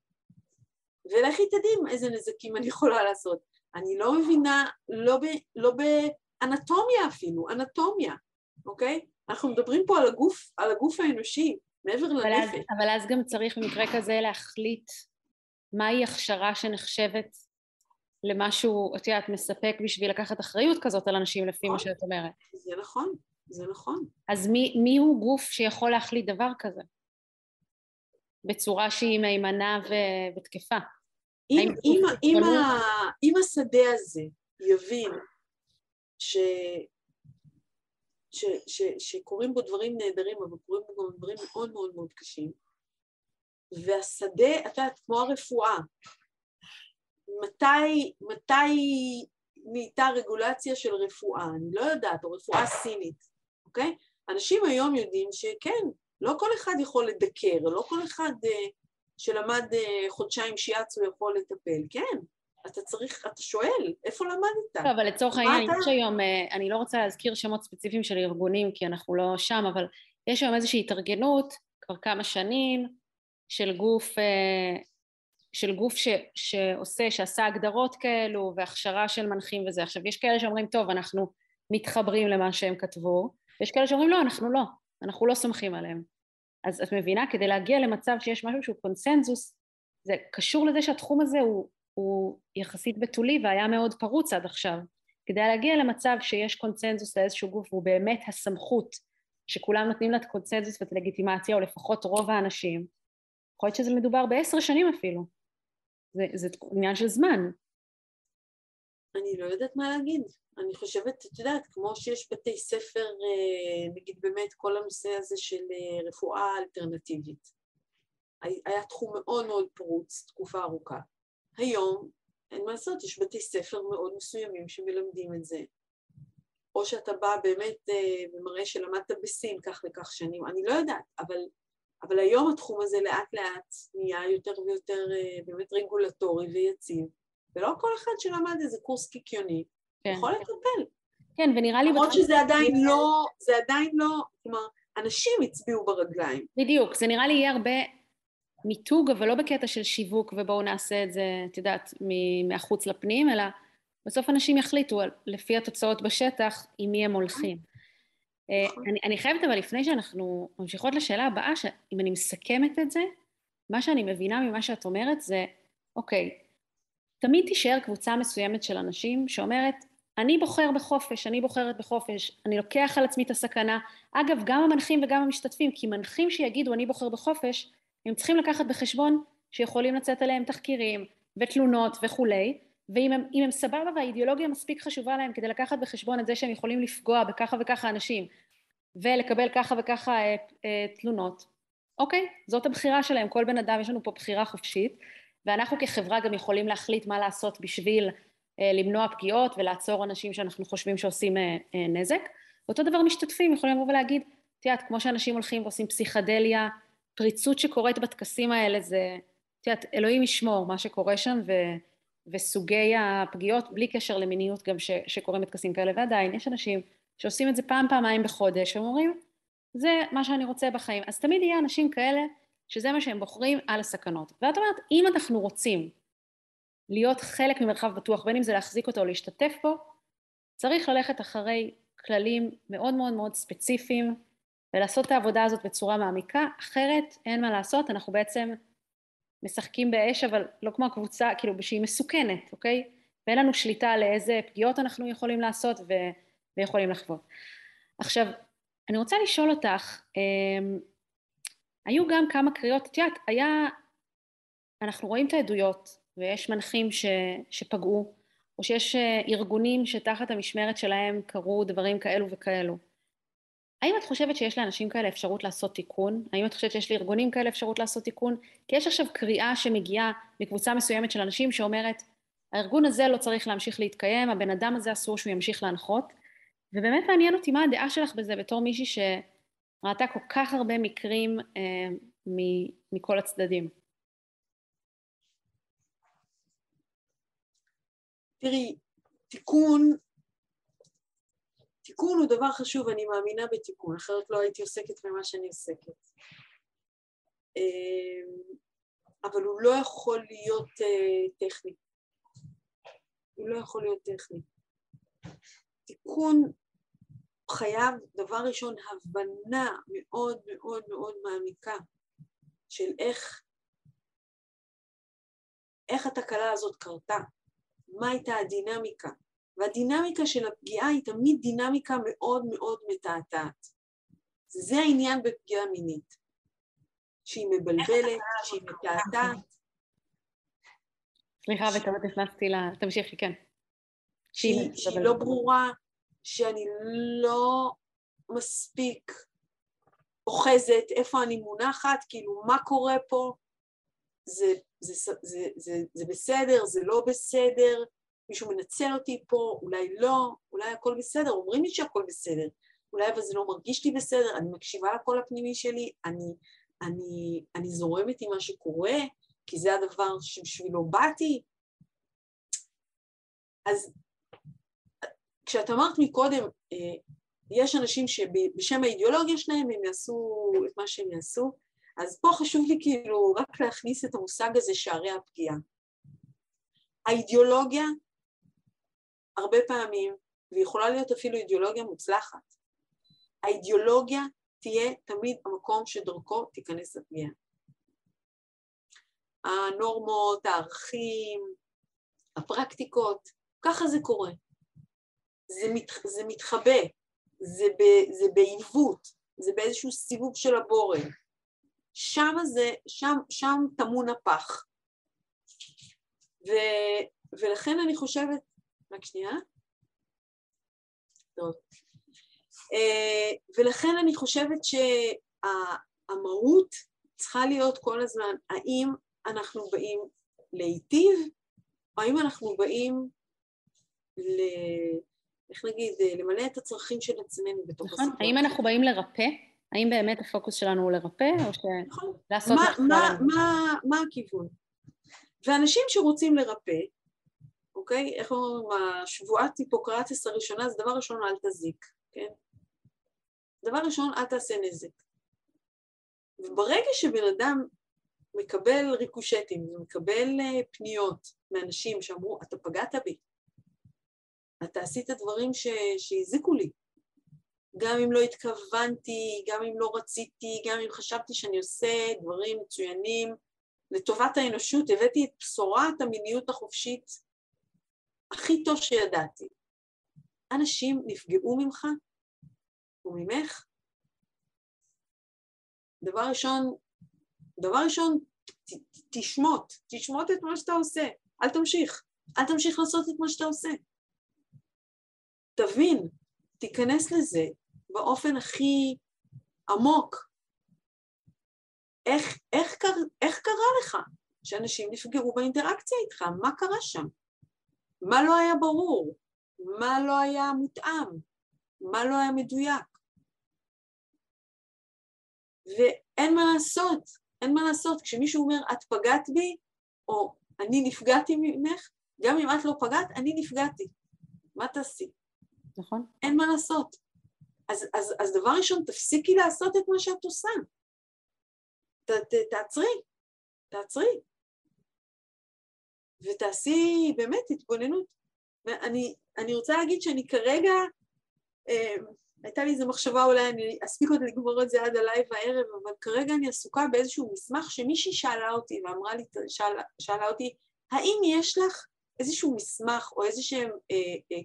ולכי תדעים איזה נזקים אני יכולה לעשות. אני לא מבינה, לא באנטומיה אפילו, אנטומיה, אוקיי? אנחנו מדברים פה על הגוף האנושי, מעבר לנפש. אבל אז גם צריך במקרה כזה להחליט מהי הכשרה שנחשבת למשהו, אותי את מספק בשביל לקחת אחריות כזאת על אנשים לפי מה שאת אומרת. זה נכון, זה נכון. אז מי הוא גוף שיכול להחליט דבר כזה? בצורה שהיא מהימנה ובתקפה. אם השדה הזה יבין שקוראים בו דברים נהדרים, אבל קוראים בו גם דברים מאוד מאוד מאוד קשים, והשדה, אתה כמו הרפואה, מתי נהייתה רגולציה של רפואה? אני לא יודעת, או רפואה סינית, אוקיי? אנשים היום יודעים שכן, לא כל אחד יכול לדקר, לא כל אחד שלמד חודשיים שיאצו יכול לטפל, כן, אתה צריך, אתה שואל, איפה למדת? אבל לצורך העניין, יש היום, אני לא רוצה להזכיר שמות ספציפיים של ארגונים, כי אנחנו לא שם, אבל יש היום איזושהי התארגנות, כבר כמה שנים, של גוף, שעשה הגדרות כאלו, והכשרה של מנחים וזה. עכשיו, יש כאלה שאומרים, טוב, אנחנו מתחברים למה שהם כתבו, ויש כאלה שאומרים, לא, אנחנו לא סומכים עליהם. אז את מבינה, כדי להגיע למצב שיש משהו שהוא קונסנזוס, זה קשור לזה שהתחום הזה הוא יחסית בתולי והיה מאוד פרוץ עד עכשיו. כדי להגיע למצב שיש קונצנזוס לאיזשהו גוף, והוא באמת הסמכות, שכולם נותנים לה את קונצנזוס ואת לגיטימציה, או לפחות רוב האנשים, יכול להיות שזה מדובר ב10 שנים אפילו. זה עניין של זמן. אני לא יודעת מה להגיד. אני חושבת, את יודעת, כמו שיש בתי ספר, נגיד באמת כל הנושא הזה של רפואה אלטרנטיבית. היה תחום מאוד מאוד פרוץ, תקופה ארוכה. היום, אין מה לעשות, יש בתי ספר מאוד מסוימים שמלמדים את זה. או שאתה בא באמת ומראה שלמדת בסין כך וכך שנים, אני לא יודעת, אבל היום התחום הזה לאט לאט נהיה יותר ויותר באמת רגולטורי ויציב, ולא כל אחד שלמד איזה קורס קיקיוני, יכול לטפל. כן, ונראה לי... למרות שזה עדיין לא, זה עדיין לא, כלומר, אנשים הצביעו ברגליים. בדיוק, זה נראה לי יהיה הרבה... מיתוג, אבל לא בקטע של שיווק, ובואו נעשה את זה, תדעת, מהחוץ לפנים, אלא בסוף אנשים יחליטו לפי התוצאות בשטח, עם מי הם הולכים. אני חייבת, אבל לפני שאנחנו ממשיכות לשאלה הבאה, שאם אני מסכמת את זה, מה שאני מבינה ממה שאת אומרת זה, אוקיי, תמיד תישאר קבוצה מסוימת של אנשים שאומרת, אני בוחרת בחופש, אני לוקח על עצמי את הסכנה. אגב, גם המנחים וגם המשתתפים, כי מנחים שיגידו, אני בוחר בחופש, הם צריכים לקחת בחשבון שיכולים לצאת עליהם תחקירים ותלונות וכולי, ואם הם סבבה והאידיאולוגיה מספיק חשובה להם כדי לקחת בחשבון את זה שהם יכולים לפגוע בככה וככה אנשים, ולקבל ככה וככה תלונות, אוקיי, זאת הבחירה שלהם, כל בן אדם יש לנו פה בחירה חופשית, ואנחנו כחברה גם יכולים להחליט מה לעשות בשביל למנוע פגיעות ולעצור אנשים שאנחנו חושבים שעושים נזק. אותו דבר משתתפים, יכולים לבוא ולהגיד, תיאת, כמו שאנשים הולכים ועושים פסיכדליה, פריצות שקורית בתקסים האלה זה, תיאת, אלוהים ישמור מה שקורה שם, וסוגי הפגיעות, בלי קשר למיניות גם שקורים בתקסים כאלה, ועדיין יש אנשים שעושים את זה פעמיים בחודש, ואומרים, זה מה שאני רוצה בחיים. אז תמיד יהיה אנשים כאלה, שזה מה שהם בוחרים על הסכנות. ואת אומרת, אם אנחנו רוצים להיות חלק ממרחב בטוח, בין אם זה להחזיק אותו או להשתתף בו, צריך ללכת אחרי כללים מאוד מאוד מאוד ספציפיים, ולעשות את העבודה הזאת בצורה מעמיקה, אחרת אין מה לעשות, אנחנו בעצם משחקים באש, אבל לא כמו הקבוצה, כאילו שהיא מסוכנת, אוקיי? ואין לנו שליטה לאיזה פגיעות אנחנו יכולים לעשות ויכולים לחוות. עכשיו, אני רוצה לשאול אותך, היו גם כמה קריאות, תיאת, אנחנו רואים את העדויות, ויש מנחים שפגעו, או שיש ארגונים שתחת המשמרת שלהם קרו דברים כאלו וכאלו. האם את חושבת שיש לאנשים כאלה אפשרות לעשות תיקון? האם את חושבת שיש לארגונים כאלה אפשרות לעשות תיקון? כי יש עכשיו קריאה שמגיעה מקבוצה מסוימת של אנשים שאומרת, הארגון הזה לא צריך להמשיך להתקיים, הבן אדם הזה אסור שהוא ימשיך להנחות, ובאמת מעניין אותי מה הדעה שלך בזה בתור מישהי שראתה כל כך הרבה מקרים מכל הצדדים. תראי, תיקון הוא דבר חשוב, אני מאמינה בתיקון, אחרת לא הייתי עוסקת במה שאני עוסקת. אבל הוא לא יכול להיות טכני. תיקון חייב, דבר ראשון, הבנה מאוד מאוד מאוד מעמיקה של איך התקלה הזאת קרתה, מה הייתה הדינמיקה. והדינמיקה של הפגיעה היא תמיד דינמיקה מאוד מאוד מתעתעת. זה העניין בפגיעה מינית, שהיא מבלבלת, שהיא מתעתעת. סליחה, ותמיד נכנסתי לה, תמשיכי, כן. שהיא לא ברורה, שאני לא מספיק אוחזת איפה אני מונחת, כאילו מה קורה פה, זה בסדר, זה לא בסדר, מישהו מנצל אותי פה, אולי לא, אולי הכל בסדר, אומרים לי שהכל בסדר, אולי אבל זה לא מרגיש לי בסדר, אני מקשיבה לכל הפנימי שלי, אני זורמת עם מה שקורה, כי זה הדבר שבשבילו באתי, אז כשאת אמרת מקודם, יש אנשים שבשם האידיאולוגיה שלהם הם יעשו את מה שהם יעשו, אז פה חשוב לי כאילו רק להכניס את המושג הזה שערי הפגיעה. האידיאולוגיה הרבה פעמים, ויכולה להיות אפילו אידיאולוגיה מוצלחת, האידיאולוגיה תהיה תמיד המקום שדרכו תיכנס לפגיעה. הנורמות, הערכים, הפרקטיקות, ככה זה קורה. זה מתחבא, זה בעיוות, זה באיזשהו סיבוב של הבורג. שם תמון הפח. ולכן אני חושבת, רק שנייה. טוב. ולכן אני חושבת שהמהות צריכה להיות כל הזמן, האם אנחנו באים להיטיב, או האם אנחנו באים איך נגיד, למלא את הצרכים של עצמנו בתוך נכון, הסיפור. האם אנחנו באים לרפא? האם באמת הפוקוס שלנו הוא לרפא? או נכון. לעשות מה הכיוון? ואנשים שרוצים לרפא, אוקיי? איך אומרים, השבועת היפוקרטס הראשונה, זה דבר ראשון, אל תזיק, כן? דבר ראשון, אל תעשה נזק. וברגע שבן אדם מקבל ריקושטים, מקבל פניות מאנשים שאמרו, אתה פגעת בי, אתה עשית דברים שהזיקו לי, גם אם לא התכוונתי, גם אם לא רציתי, גם אם חשבתי שאני עושה דברים מצוינים, לטובת האנושות הבאתי את בשורת המיניות החופשית הכי טוב שידעתי. אנשים נפגעו ממך וממך. דבר ראשון, תשמוט את מה שאתה עושה, אל תמשיך לעשות את מה שאתה עושה. תבין, תיכנס לזה באופן הכי עמוק. איך קרה לך שאנשים נפגעו באינטראקציה איתך? מה קרה שם? מה לא היה ברור? מה לא היה מותאם? מה לא היה מדויק? ואין מה לעשות, כשמישהו אומר, את פגעת בי, או אני נפגעתי ממך, גם אם את לא פגעת, אני נפגעתי. מה תעשי? נכון. אין מה לעשות. אז דבר ראשון, תפסיקי לעשות את מה שאת עושה. תעצרי. ותעשי באמת התבוננות. אני רוצה להגיד שאני כרגע, הייתה לי איזו מחשבה, אולי אני אספיק עוד לגמור את זה עד הלילה הערב, אבל כרגע אני עסוקה באיזשהו מסמך שמישהי שאלה אותי ואמרה לי, שאלה אותי, האם יש לך איזשהו מסמך או איזשהם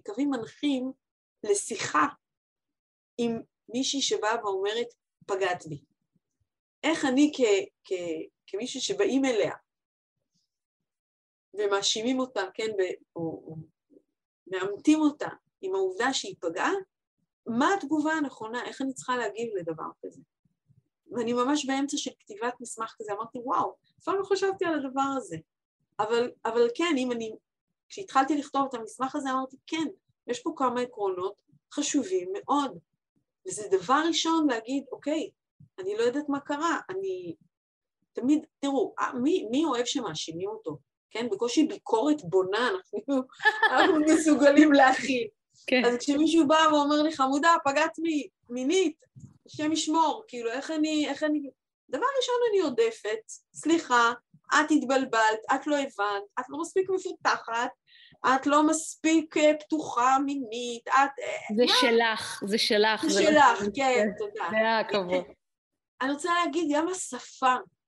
קווים מנחים לשיחה עם מישהי שבאה ואומרת, פגעת בי. איך אני כמישהו שבאים אליה ומאשימים אותה, כן, או מאמתים אותה עם העובדה שהיא פגעה, מה התגובה הנכונה, איך אני צריכה להגיב לדבר כזה? ואני ממש באמצע של כתיבת מסמך כזה, אמרתי, וואו, לא חשבתי על הדבר הזה. אבל כן, כשהתחלתי לכתוב את המסמך הזה, אמרתי, כן, יש פה כמה עקרונות חשובים מאוד. וזה דבר ראשון להגיד, אוקיי, אני לא יודעת מה קרה, אני תמיד, תראו, מי אוהב שמאשימים אותו? כן, בקושי ביקורת בונה, אנחנו מסוגלים להכין. אז כשמישהו בא ואומר לי, חמודה, פגעת מינית, שם ישמור, כאילו, איך אני... דבר ראשון אני עודפת, סליחה, את התבלבלת, את לא הבנת, את לא מספיק מפותחת, את לא מספיק פתוחה מינית, את... זה שלך. זה שלך, כן, תודה. זה היה הכבוד. אני רוצה להגיד, גם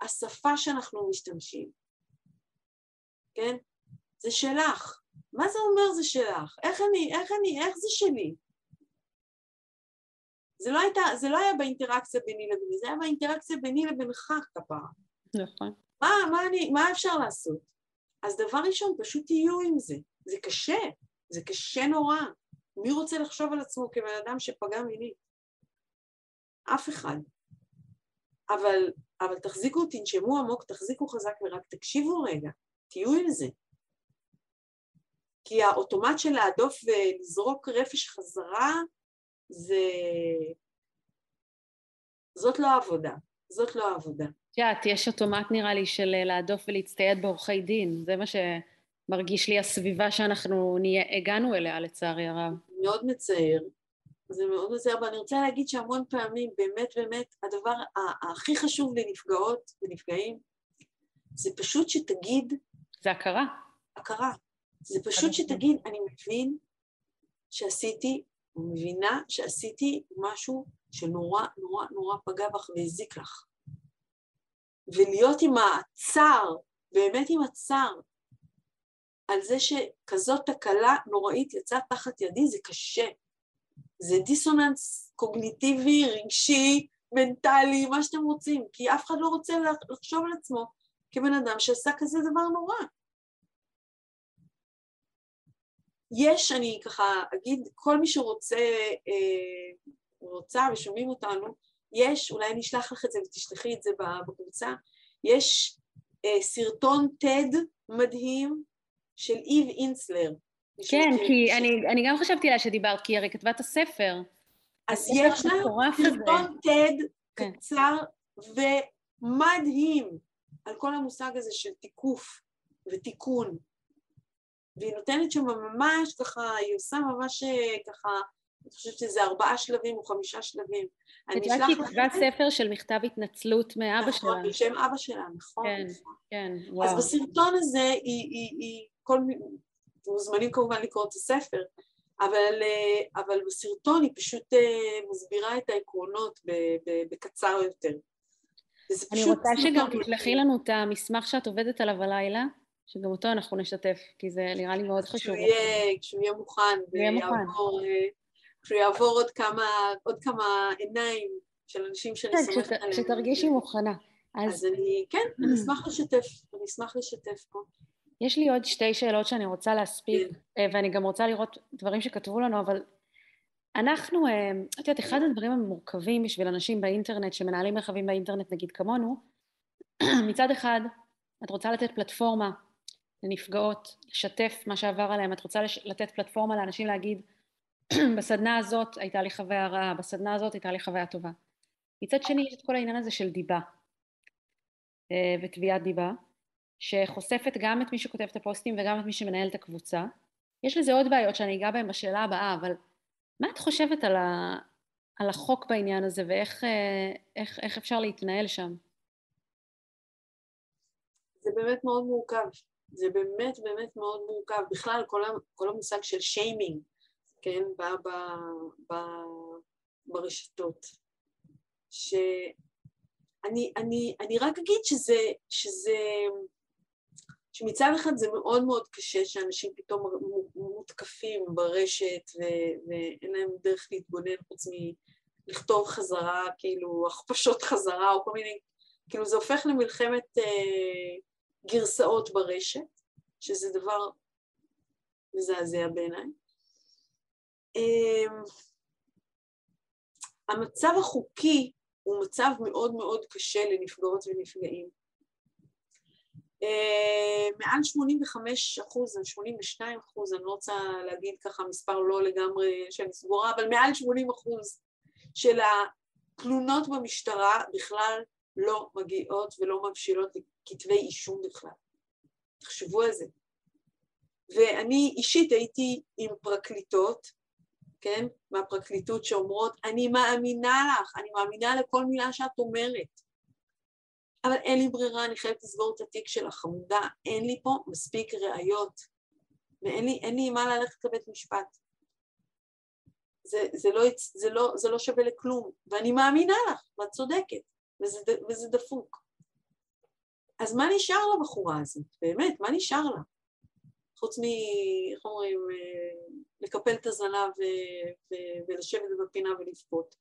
השפה שאנחנו משתמשים, כן? זה שלך. מה זה אומר זה שלך? איך זה שלי? זה לא היה באינטראקציה ביני לביני, זה היה באינטראקציה ביני לבינך כפרה. נכון. מה אפשר לעשות? אז דבר ראשון, פשוט תהיו עם זה. זה קשה נורא. מי רוצה לחשוב על עצמו כבן אדם שפגע מינית? אף אחד. אבל תחזיקו, תנשמו עמוק, תחזיקו חזק ורק תקשיבו רגע, תהיו עם זה. כי האוטומט של להדוף ולזרוק רפש חזרה, זאת לא העבודה. יש אוטומט נראה לי של להדוף ולהצטייד בעורכי דין, זה מה מרגיש לי הסביבה שאנחנו הגענו אליה לצערי הרב. מאוד מצער, זה מאוד מצער, אבל אני רוצה להגיד שהמון פעמים באמת הדבר הכי חשוב לנפגעות ונפגעים, זה פשוט שתגיד... זה הכרה. הכרה. זה פשוט שתגיד, אני מבין שעשיתי, מבינה שעשיתי משהו שנורא נורא נורא פגע בך והזיק לך. ולהיות עם הצער, באמת עם הצער, על זה שכזאת תקלה נוראית יצאה תחת ידי, זה קשה. זה דיסוננס קוגניטיבי, רגשי, מנטלי, מה שאתם רוצים, כי אף אחד לא רוצה לחשוב על עצמו כבן אדם שעשה כזה דבר נורא. יש, אני ככה אגיד, כל מי שרוצה, רוצה ושומעים אותנו, יש, אולי אני אשלח לך את זה ותשלחי את זה בקבוצה, יש סרטון TED מדהים של איב אינסלר. כן, כי אני גם חשבתי לה שדיברת, כי הרי כתבה את הספר. אז יש לה סרטון TED קצר ומדהים על כל המושג הזה של תיקוף ותיקון. והיא נותנת שם ממש ככה, היא עושה ממש ככה, אני חושבת שזה 4 שלבים או 5 שלבים. אני אשלח לכם... כתבה ספר של מכתב התנצלות מאבא שלה. נכון, בשם אבא שלה, נכון. כן, וואו. אז בסרטון הזה, מוזמנים כמובן לקרוא את הספר, אבל בסרטון היא פשוט מסבירה את העקרונות בקצר יותר. אני רוצה שגם תשלחי לנו את המסמך שאת עובדת עליו הלילה, שגם אותו אנחנו נשתף, כי זה נראה לי מאוד חשוב. כשהוא יהיה מוכן, ויעבור עוד כמה עיניים של אנשים שאני סומכת עליהם. שתרגישי מוכנה. אז אני, כן, אני אשמח לשתף, אני אשמח לשתף פה. יש לי עוד 2 שאלות שאני רוצה להספיק, ואני גם רוצה לראות דברים שכתבו לנו, אבל אנחנו, את יודעת, אחד הדברים המורכבים בשביל אנשים באינטרנט, שמנהלים מרחבים באינטרנט, נגיד כמונו, מצד אחד, את רוצה לתת פלטפורמה, לנפגעות, לשתף מה שעבר עליהם, את רוצה לתת פלטפורמה לאנשים להגיד, בסדנה הזאת הייתה לי חוויה רעה, בסדנה הזאת הייתה לי חוויה טובה. מצד שני, יש את כל העניין הזה של דיבה, ותביעת דיבה, שחושפת גם את מי שכותב את הפוסטים וגם את מי שמנהל את הקבוצה. יש לזה עוד בעיות שאני אגע בהן בשאלה הבאה, אבל מה את חושבת על החוק בעניין הזה, ואיך אפשר להתנהל שם? זה באמת מאוד מורכב. זה באמת מאוד מורכב. בכלל, כל המושג של שיימינג, כן, ברשתות. אני רק אגיד שמצד אחד זה מאוד מאוד קשה שאנשים פתאום מותקפים ברשת ואין להם דרך להתגונן חוץ מלכתוב חזרה, כאילו, הכפשות חזרה או כל מיני, כאילו זה הופך למלחמת גרסאות ברשת, שזה דבר מזעזע בעיניי. המצב החוקי הוא מצב מאוד מאוד קשה לנפגעות ונפגעים. מעל 85%, 82%, אני לא רוצה להגיד ככה מספר לא לגמרי שאני סגורה, אבל מעל 80% של התלונות במשטרה בכלל לא מגיעות ולא מבשילות לכתבי אישום בכלל. תחשבו על זה. ואני אישית הייתי עם פרקליטות, כן? מהפרקליטות שאומרות, אני מאמינה לך, אני מאמינה לכל מילה שאת אומרת. אבל אין לי ברירה, אני חייבת לסגור את התיק של החמודה, אין לי פה מספיק ראיות, ואין לי מה ללכת לבית משפט. זה לא שווה לכלום, ואני מאמינה לך, ואת צודקת, וזה דפוק. אז מה נשאר לה בחורה הזאת? באמת, מה נשאר לה? חוץ מחומרים, לקפל את הזנב ולשבת בפינה ולפפות.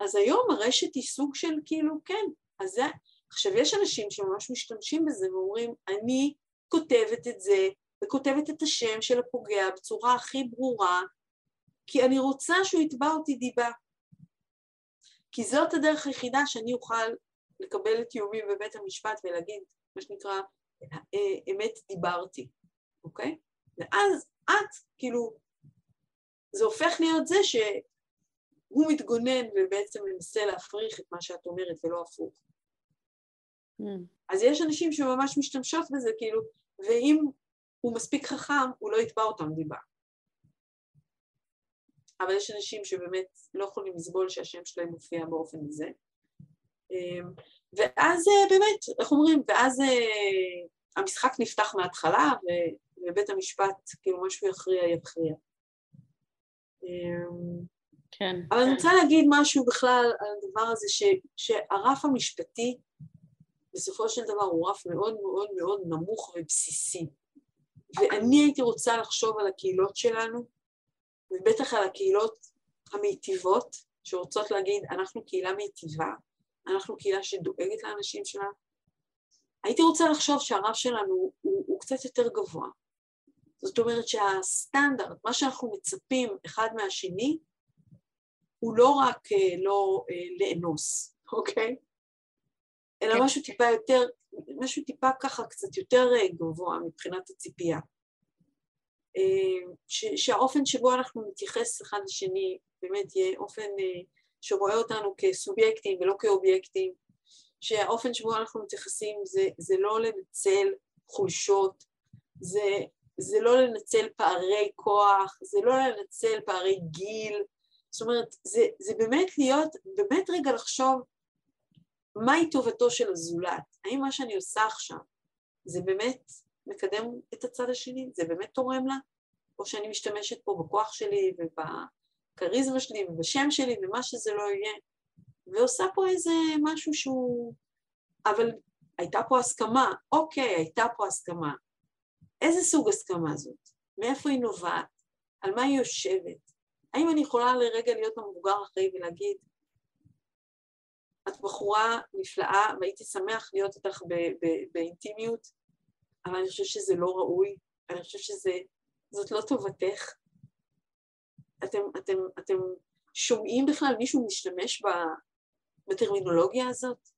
אז היום הרשת היא סוג של כאילו, כן, אז זה, עכשיו יש אנשים שממש משתמשים בזה ואומרים, אני כותבת את זה, וכותבת את השם של הפוגע בצורה הכי ברורה, כי אני רוצה שהוא יתבע אותי דיבה. כי זאת הדרך היחידה שאני אוכל לקבל את יומי בבית המשפט ולהגיד, מה שנקרא, אמת דיברתי, אוקיי? ואז את, כאילו, זה הופך להיות זה שהוא מתגונן ובעצם מנסה להפריך את מה שאת אומרת ולא הפוך. אז יש אנשים שממש משתמשות בזה, כאילו, ואם הוא מספיק חכם, הוא לא יתבע אותם דיבה. אבל יש אנשים שבאמת לא יכולים לסבול שהשם שלהם מופיע באופן הזה. ואז באמת, איך אומרים, ואז המשחק נפתח מההתחלה, ובית המשפט, כאילו משהו יכריע. כן. אבל אני רוצה להגיד משהו בכלל על הדבר הזה, שהרף המשפטי, בסופו של דבר הוא רף מאוד מאוד מאוד נמוך ובסיסי. ואני הייתי רוצה לחשוב על הקהילות שלנו, ובטח על הקהילות המיטיבות, שרוצות להגיד, אנחנו קהילה מיטיבה, אנחנו קהילה שדואגת לאנשים שלה. הייתי רוצה לחשוב שהרף שלנו הוא קצת יותר גבוה. זאת אומרת שהסטנדרט, מה שאנחנו מצפים אחד מהשני, הוא לא רק לא לאנוס, אוקיי? אלא משהו טיפה יותר, משהו טיפה ככה קצת יותר גבוה מבחינת הציפייה. שהאופן שבו אנחנו מתייחס אחד לשני, באמת יהיה אופן שרואה אותנו כסובייקטים ולא כאובייקטים, שהאופן שבו אנחנו מתייחסים זה לא לנצל חולשות, זה לא לנצל פערי כוח, זה לא לנצל פערי גיל, זאת אומרת, זה באמת להיות, באמת רגע לחשוב, מהי טובתו של הזולת? האם מה שאני עושה עכשיו, זה באמת מקדם את הצד השני? זה באמת תורם לה? או שאני משתמשת פה בכוח שלי ובקריזמה שלי ובשם שלי ומה שזה לא יהיה? ועושה פה איזה משהו שהוא... אבל הייתה פה הסכמה. אוקיי, הייתה פה הסכמה. איזה סוג הסכמה זאת? מאיפה היא נובעת? על מה היא יושבת? האם אני יכולה לרגע להיות מבוגר אחרי ולהגיד, את בחורה נפלאה, והייתי שמח להיות איתך באינטימיות, אבל אני חושב שזה לא ראוי, אני חושב שזאת לא טובתך. אתם שומעים בכלל מישהו משתמש בטרמינולוגיה הזאת?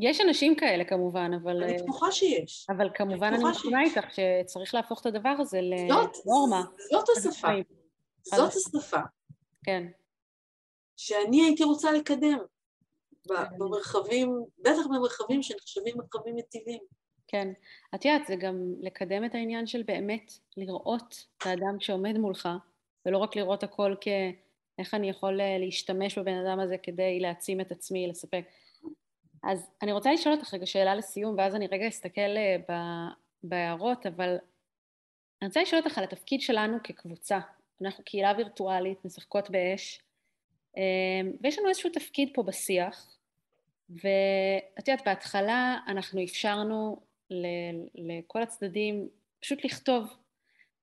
יש אנשים כאלה כמובן, אבל... אני בטוחה שיש. אבל כמובן אני מסכימה איתך שצריך להפוך את הדבר הזה לנורמה. זאת השפה. זאת השפה. כן. שאני הייתי רוצה לקדם. במרחבים, בטח במרחבים שנחשבים מרחבים מטיבים. כן, את יודעת, זה גם לקדם את העניין של באמת לראות את האדם שעומד מולך, ולא רק לראות הכל כאיך אני יכול להשתמש בבן אדם הזה כדי להעצים את עצמי, לספק. אז אני רוצה לשאול אותך רגע שאלה לסיום, ואז אני רגע אסתכל בהערות, אבל אני רוצה לשאול אותך על התפקיד שלנו כקבוצה. אנחנו קהילה וירטואלית, משחקות באש, ויש לנו איזשהו תפקיד פה בשיח, ואת יודעת, בהתחלה אנחנו אפשרנו לכל הצדדים פשוט לכתוב.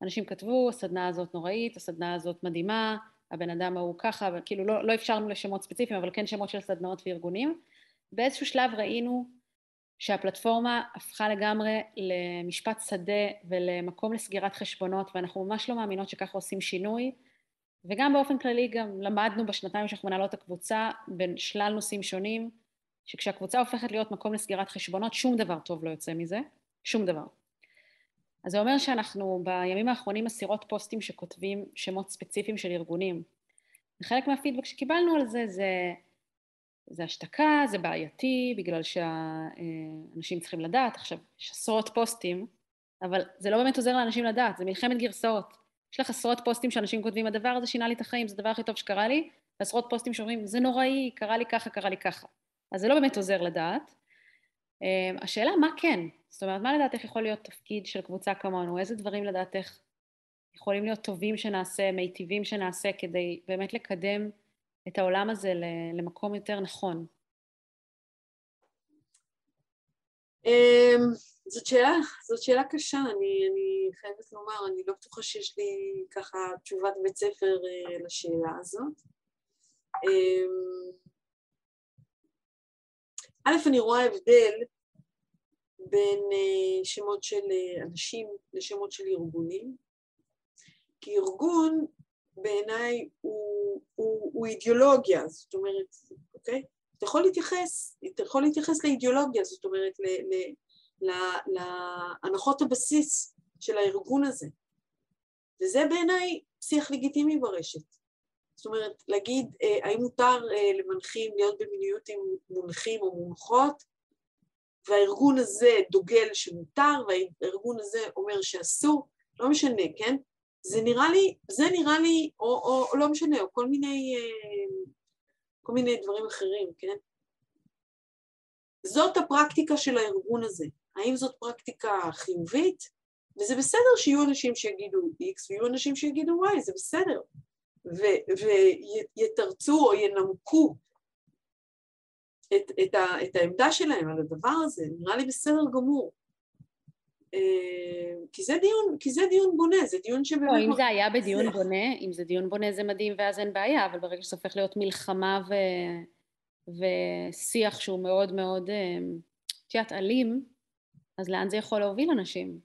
אנשים כתבו, הסדנה הזאת נוראית, הסדנה הזאת מדהימה, הבן אדם הוא ככה, כאילו לא אפשרנו לשמות ספציפיים, אבל כן שמות של סדנאות וארגונים. באיזשהו שלב ראינו שהפלטפורמה הפכה לגמרי למשפט שדה ולמקום לסגירת חשבונות, ואנחנו ממש לא מאמינות שככה עושים שינוי, וגם באופן כללי גם למדנו בשנתיים שאנחנו מנהלות הקבוצה בין שלל נושאים שונים, שכשהקבוצה הופכת להיות מקום לסגירת חשבונות, שום דבר טוב לא יוצא מזה, שום דבר. אז זה אומר שאנחנו בימים האחרונים מסירות פוסטים שכותבים שמות ספציפיים של ארגונים. וחלק מהפידבק שקיבלנו על זה, זה השתקה, זה בעייתי, בגלל שאנשים צריכים לדעת, עכשיו יש עשרות פוסטים, אבל זה לא באמת עוזר לאנשים לדעת, זה מלחמת גרסאות. יש לך עשרות פוסטים שאנשים כותבים, הדבר הזה שינה לי את החיים, זה הדבר הכי טוב שקרה לי, ועשרות פוסטים שאומרים, זה נוראי, קרה לי ככה, קרה לי ככה. אז זה לא באמת עוזר לדעת. השאלה, מה כן? זאת אומרת, מה לדעת איך יכול להיות תפקיד של קבוצה כמונו? איזה דברים לדעת איך יכולים להיות טובים שנעשה, מיטיבים שנעשה, כדי באמת לקדם את העולם הזה למקום יותר נכון? זאת שאלה קשה, אני חייבת לומר, אני לא בטוחה שיש לי ככה תשובת בית ספר לשאלה הזאת. א', אני רואה הבדל בין שמות של אנשים לשמות של ארגונים, כי ארגון בעיניי הוא אידיאולוגיה, זאת אומרת, אוקיי? אתה יכול להתייחס לאידיאולוגיה, זאת אומרת, להנחות הבסיס של הארגון הזה. וזה בעיניי שיח לגיטימי ברשת. זאת אומרת, להגיד, האם מותר למנחים להיות במיניות עם מונחים או מונחות, והארגון הזה דוגל שמותר, והארגון הזה אומר שאסור, לא משנה, כן? זה נראה לי, או לא משנה, או כל מיני דברים אחרים, כן? זאת הפרקטיקה של הארגון הזה. האם זאת פרקטיקה חיובית? וזה בסדר שיהיו אנשים שיגידו X, ויהיו אנשים שיגידו Y, זה בסדר. ויתרצו או ינמקו את העמדה שלהם על הדבר הזה, נראה לי בסדר גמור. כי זה דיון בונה, זה דיון שבאמת... לא, אם זה היה בדיון בונה, אם זה דיון בונה זה מדהים ואז אין בעיה, אבל ברגע שזה הופך להיות מלחמה ושיח שהוא מאוד מאוד תיאת אלים, אז לאן זה יכול להוביל אנשים?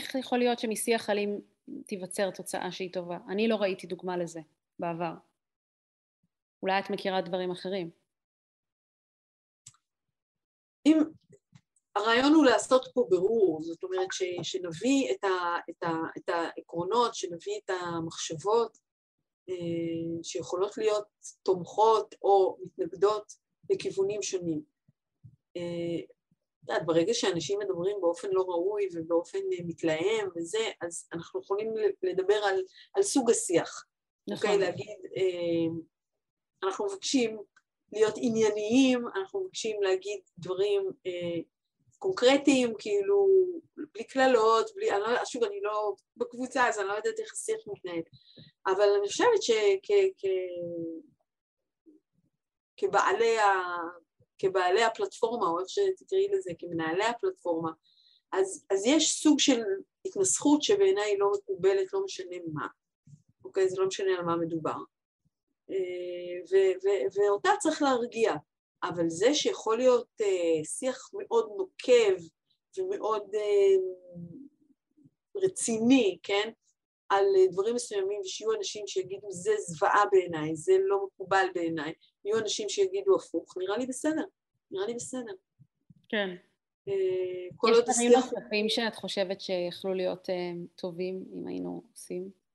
איך יכול להיות שמשיח אלים תיווצר תוצאה שהיא טובה? אני לא ראיתי דוגמה לזה בעבר. אולי את מכירה דברים אחרים. אם הרעיון הוא לעשות פה ברור, זאת אומרת שנביא את העקרונות, שנביא את המחשבות שיכולות להיות תומכות או מתנגדות לכיוונים שונים. ברגע שאנשים מדברים באופן לא ראוי ובאופן מתלהם וזה, אז אנחנו יכולים לדבר על סוג השיח. נכון. אוקיי, להגיד, אנחנו מבקשים להיות ענייניים, אנחנו מבקשים להגיד דברים קונקרטיים, כאילו, בלי כללות, בלי, שוב, אני לא בקבוצה, אז אני לא יודעת איך השיח מתנהל. אבל אני חושבת כבעלי הפלטפורמה, או איך שתקראי לזה, כמנהלי הפלטפורמה, אז יש סוג של התנסחות שבעיניי לא מקובלת, לא משנה מה. אוקיי? זה לא משנה על מה מדובר. ואותה צריך להרגיע. אבל זה שיכול להיות שיח מאוד נוקב ומאוד רציני, כן? על דברים מסוימים, ושיהיו אנשים שיגידו, זה זוועה בעיניי, זה לא מקובל בעיניי, יהיו אנשים שיגידו הפוך, נראה לי בסדר. כן. יש דברים נוספים שאת חושבת שיכלו להיות טובים, אם היינו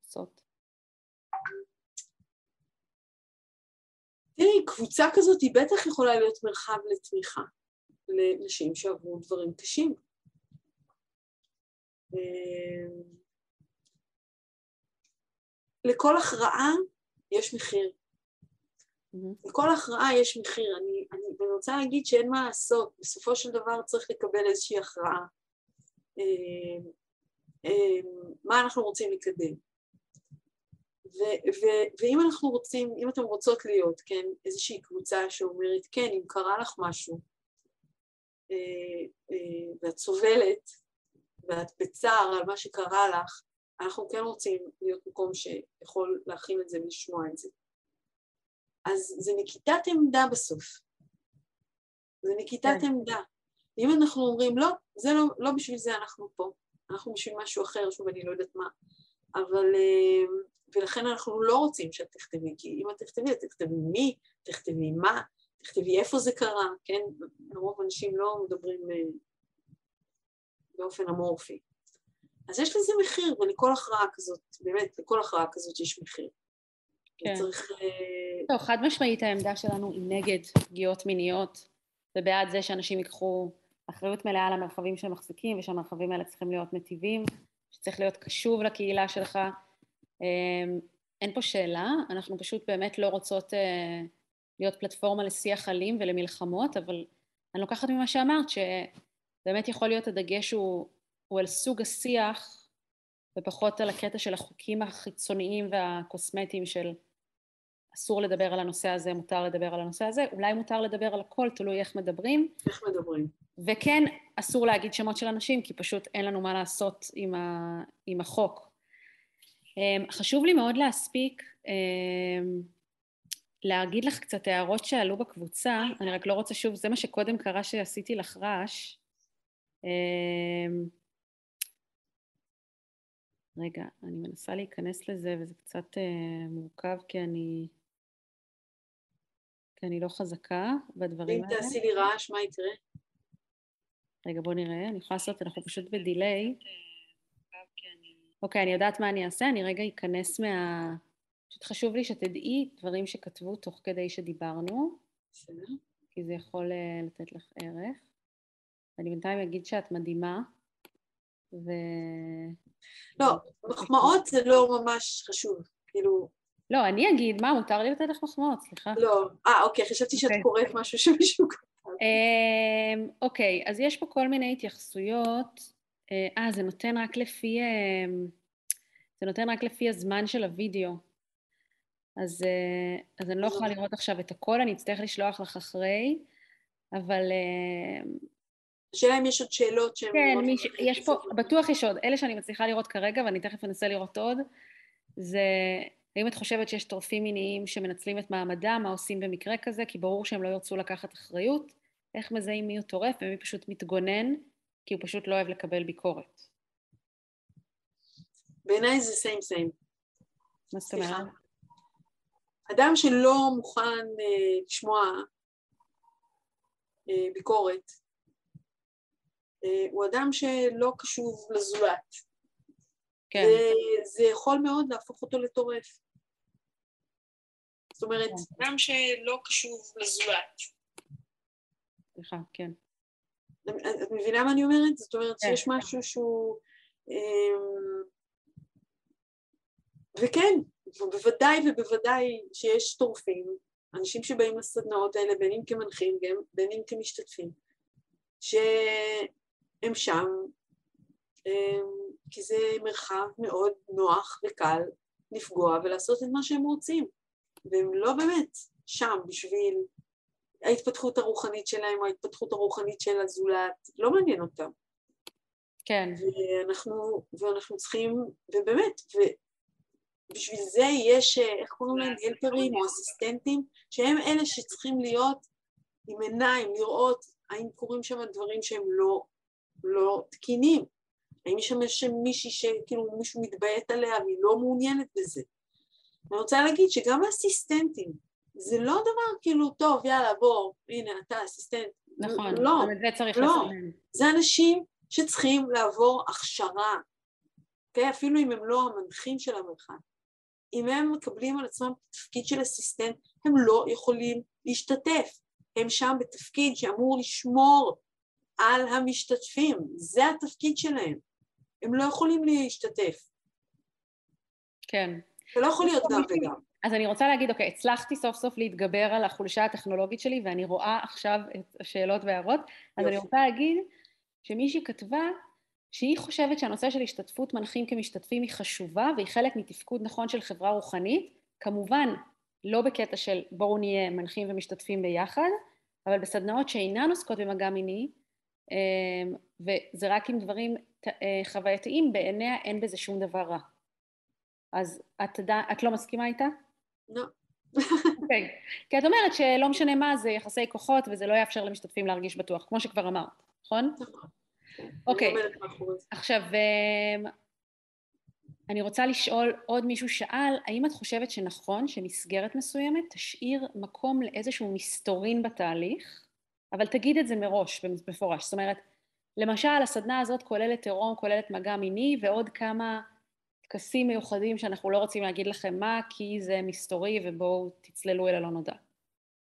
עושות? תראי, קבוצה כזאת היא בטח יכולה להיות מרחב לתמיכה לנשים שעברו דברים קשים. לכל הכרעה יש מחיר. לכל הכרעה יש מחיר. אני רוצה להגיד שאין מה לעשות. בסופו של דבר צריך לקבל איזושהי הכרעה. מה אנחנו רוצים לקדם? ואם אנחנו רוצים, אם אתם רוצות להיות, כן, איזושהי קבוצה שאומרת, כן, אם קרה לך משהו, ואת סובלת, ואת בצער על מה שקרה לך, אנחנו כן רוצים להיות מקום שיכול להכין את זה ולשמוע את זה. אז זה נקיטת עמדה בסוף. זה נקיטת עמדה. אם אנחנו אומרים, לא, זה לא בשביל זה אנחנו פה, אנחנו בשביל משהו אחר, שוב, אני לא יודעת מה, אבל... ולכן אנחנו לא רוצים שאת תכתבי, כי אם את תכתבי, את תכתבי מי, תכתבי מה, תכתבי איפה זה קרה, כן? הרוב אנשים לא מדברים באופן אמורפי. אז יש לזה מחיר, ולכל הכרעה כזאת, באמת, לכל הכרעה כזאת יש מחיר. כן. צריך... לא, חד משמעית העמדה שלנו היא נגד פגיעות מיניות, ובעד זה שאנשים ייקחו אחריות מלאה על המרחבים שהם מחזיקים, ושהמרחבים האלה צריכים להיות נתיבים, שצריך להיות קשוב לקהילה שלך, אין פה שאלה, אנחנו פשוט באמת לא רוצות להיות פלטפורמה לשיח אלים ולמלחמות, אבל אני לוקחת ממה שאמרת שבאמת יכול להיות הדגש הוא על סוג השיח ופחות על הקטע של החוקים החיצוניים והקוסמטיים של אסור לדבר על הנושא הזה, מותר לדבר על הנושא הזה, אולי מותר לדבר על הכל, תלוי איך מדברים. וכן, אסור להגיד שמות של אנשים, כי פשוט אין לנו מה לעשות עם החוק. חשוב לי מאוד להספיק, להגיד לך קצת הערות שעלו בקבוצה, אני רק לא רוצה שוב, זה מה שקודם קרה שעשיתי לך רעש. רגע, אני מנסה להיכנס לזה וזה קצת מורכב כי אני לא חזקה בדברים האלה. אם תעשי לי רעש, מה יקרה? רגע, בוא נראה, אני יכולה לעשות, אנחנו פשוט בדיליי. אוקיי, אני יודעת מה אני אעשה, אני רגע אכנס פשוט חשוב לי שתדעי דברים שכתבו תוך כדי שדיברנו, כי זה יכול לתת לך ערך. ואני בינתיים אגיד שאת מדהימה. ו... לא, מחמאות זה לא ממש חשוב, כאילו... לא, אני אגיד, מה, מותר לי לתת לך מחמאות, סליחה. לא, אוקיי, חשבתי שאת קוראת משהו שמישהו קורא. אוקיי, אז יש פה כל מיני התייחסויות. זה נותן רק לפי... זה נותן רק לפי הזמן של הווידאו. אז אני לא יכולה לראות עכשיו את הכל, אני אצטרך לשלוח לך אחרי, אבל... השאלה אם יש עוד שאלות שהן... כן, יש פה, בטוח יש עוד, אלה שאני מצליחה לראות כרגע, ואני תכף אנסה לראות עוד, זה, האם את חושבת שיש טורפים מיניים שמנצלים את מעמדם, מה עושים במקרה כזה, כי ברור שהם לא ירצו לקחת אחריות, איך מזהים מי הוא טורף ומי פשוט מתגונן, כי הוא פשוט לא אוהב לקבל ביקורת. בעיניי זה סיים. מה זאת אומרת? אדם שלא מוכן לשמוע ביקורת, הוא אדם שלא קשוב לזולת. כן. זה יכול מאוד להפוך אותו לטורף. זאת אומרת, אדם שלא קשוב לזולת. סליחה, כן. את מבינה מה אני אומרת? זאת אומרת, שיש משהו שהוא... וכן, בוודאי ובוודאי שיש טורפים, אנשים שבאים לסדנאות האלה, בין אם כמנחים, בין אם כמשתתפים, שהם שם, כי זה מרחב מאוד נוח וקל לפגוע ולעשות את מה שהם רוצים, והם לא באמת שם בשביל ההתפתחות הרוחנית שלהם או ההתפתחות הרוחנית של הזולת, לא מעניין אותם. כן. ואנחנו צריכים, ובאמת, בשביל זה יש, איך קוראים להם, הלפרים או אסיסטנטים, שהם אלה שצריכים להיות עם עיניים, לראות האם קוראים שם דברים שהם לא תקינים, האם יש שם מישהי שכאילו מישהו מתביית עליה והיא לא מעוניינת בזה. אני רוצה להגיד שגם האסיסטנטים, זה לא דבר כאילו, טוב, יאללה, בוא, הנה, אתה אסיסטנט. נכון, אבל זה צריך לסמן. זה אנשים שצריכים לעבור הכשרה, אפילו אם הם לא המנחים של המרחב. אם הם מקבלים על עצמם תפקיד של אסיסטנט, הם לא יכולים להשתתף. הם שם בתפקיד שאמור לשמור על המשתתפים. זה התפקיד שלהם. הם לא יכולים להשתתף. כן. זה לא יכול להיות גם וגם. אז אני רוצה להגיד, אוקיי, הצלחתי סוף סוף להתגבר על החולשה הטכנולוגית שלי, ואני רואה עכשיו את השאלות והערות. אז אני רוצה להגיד שמישהי כתבה, שהיא חושבת שהנושא של השתתפות מנחים כמשתתפים היא חשובה, והיא חלק מתפקוד נכון של חברה רוחנית, כמובן לא בקטע של בואו נהיה מנחים ומשתתפים ביחד, אבל בסדנאות שאינן עוסקות במגע מיני, וזה רק עם דברים חווייתיים, בעיניה אין בזה שום דבר רע. אז את לא מסכימה איתה? לא. אוקיי. כי את אומרת שלא משנה מה, זה יחסי כוחות, וזה לא יאפשר למשתתפים להרגיש בטוח, כמו שכבר אמרת, נכון? אוקיי, עכשיו אני רוצה לשאול, עוד מישהו שאל, האם את חושבת שנכון שמסגרת מסוימת תשאיר מקום לאיזשהו מסתורין בתהליך, אבל תגיד את זה מראש במפורש, זאת אומרת, למשל הסדנה הזאת כוללת תרום, כוללת מגע מיני ועוד כמה תקסים מיוחדים שאנחנו לא רוצים להגיד לכם מה, כי זה מסתורי ובואו תצללו אל הלא נודע.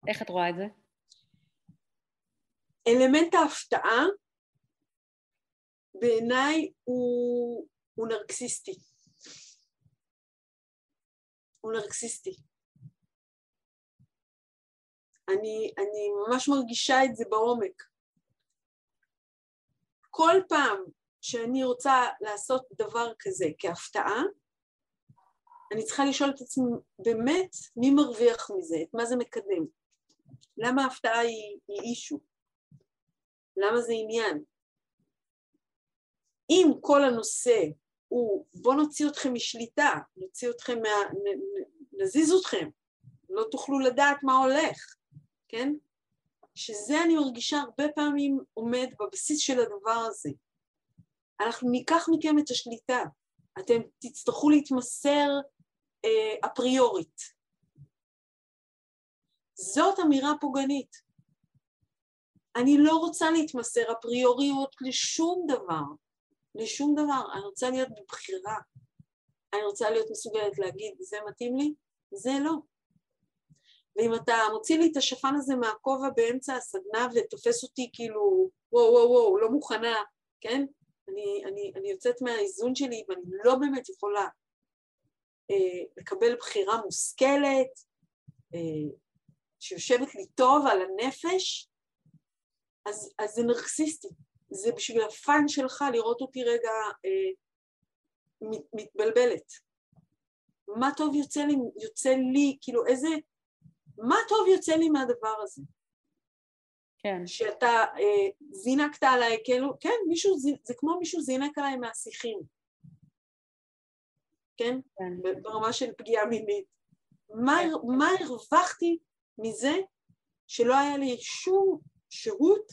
איך את רואה את זה? אלמנט ההפתעה בעיניי הוא נרקסיסטי. הוא נרקסיסטי. אני ממש מרגישה את זה בעומק. כל פעם שאני רוצה לעשות דבר כזה כהפתעה, אני צריכה לשאול את עצמי באמת מי מרוויח מזה, את מה זה מקדם. למה ההפתעה היא אישו? למה זה עניין? אם כל הנושא הוא בוא נוציא אתכם משליטה, נוציא אתכם, נזיז אתכם, לא תוכלו לדעת מה הולך, כן? שזה אני מרגישה הרבה פעמים עומד בבסיס של הדבר הזה. אנחנו ניקח מכם את השליטה, אתם תצטרכו להתמסר אפריורית. זאת אמירה פוגענית. אני לא רוצה להתמסר אפריוריות לשום דבר. לשום דבר, אני רוצה להיות בבחירה, אני רוצה להיות מסוגלת להגיד, זה מתאים לי? זה לא. ואם אתה מוציא לי את השפן הזה מהכובע באמצע הסדנה ותופס אותי כאילו וואו, לא מוכנה, כן? אני יוצאת מהאיזון שלי, ואני לא באמת יכולה לקבל בחירה מושכלת, שיושבת לי טוב על הנפש, אז זה נרקסיסטי. זה בשביל הפן שלך לראות אותי רגע מתבלבלת. מה טוב יוצא לי, כאילו איזה, מה טוב יוצא לי מהדבר הזה? כן. שאתה זינקת עליי, כאילו, כן, מישהו, זה כמו מישהו זינק עליי מהשיחים. כן? כן. ברמה של פגיעה מינית. מה הרווחתי מזה שלא היה לי שום שירות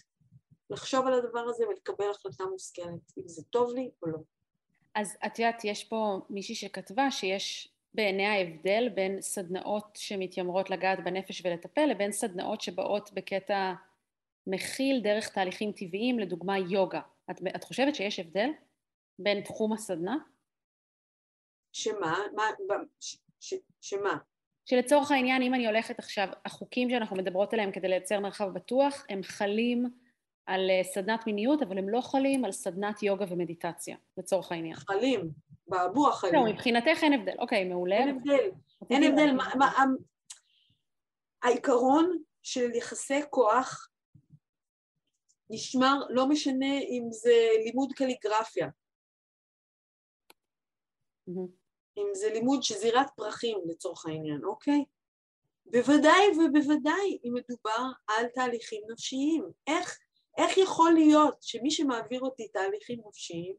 לחשוב על הדבר הזה ולקבל החלטה מושכלת, אם זה טוב לי או לא. אז את יודעת, יש פה מישהי שכתבה שיש בעיניה הבדל בין סדנאות שמתיימרות לגעת בנפש ולטפל, לבין סדנאות שבאות בקטע מכיל דרך תהליכים טבעיים, לדוגמה יוגה. את חושבת שיש הבדל בין תחום הסדנה? שמה? שמה? שלצורך העניין, אם אני הולכת עכשיו, החוקים שאנחנו מדברות עליהם כדי לייצר מרחב בטוח, הם חלים על סדנת מיניות, אבל הם לא חלים על סדנת יוגה ומדיטציה, לצורך העניין. חלים, בעבור החיים. לא, מבחינתך אין הבדל. אוקיי, מעולה. אין הבדל. אין הבדל. העיקרון של יחסי כוח נשמר, לא משנה אם זה לימוד קליגרפיה. אם זה לימוד שזירת פרחים, לצורך העניין, אוקיי? בוודאי ובוודאי, אם מדובר על תהליכים נפשיים. איך יכול להיות שמי שמעביר אותי תהליכים נפשיים,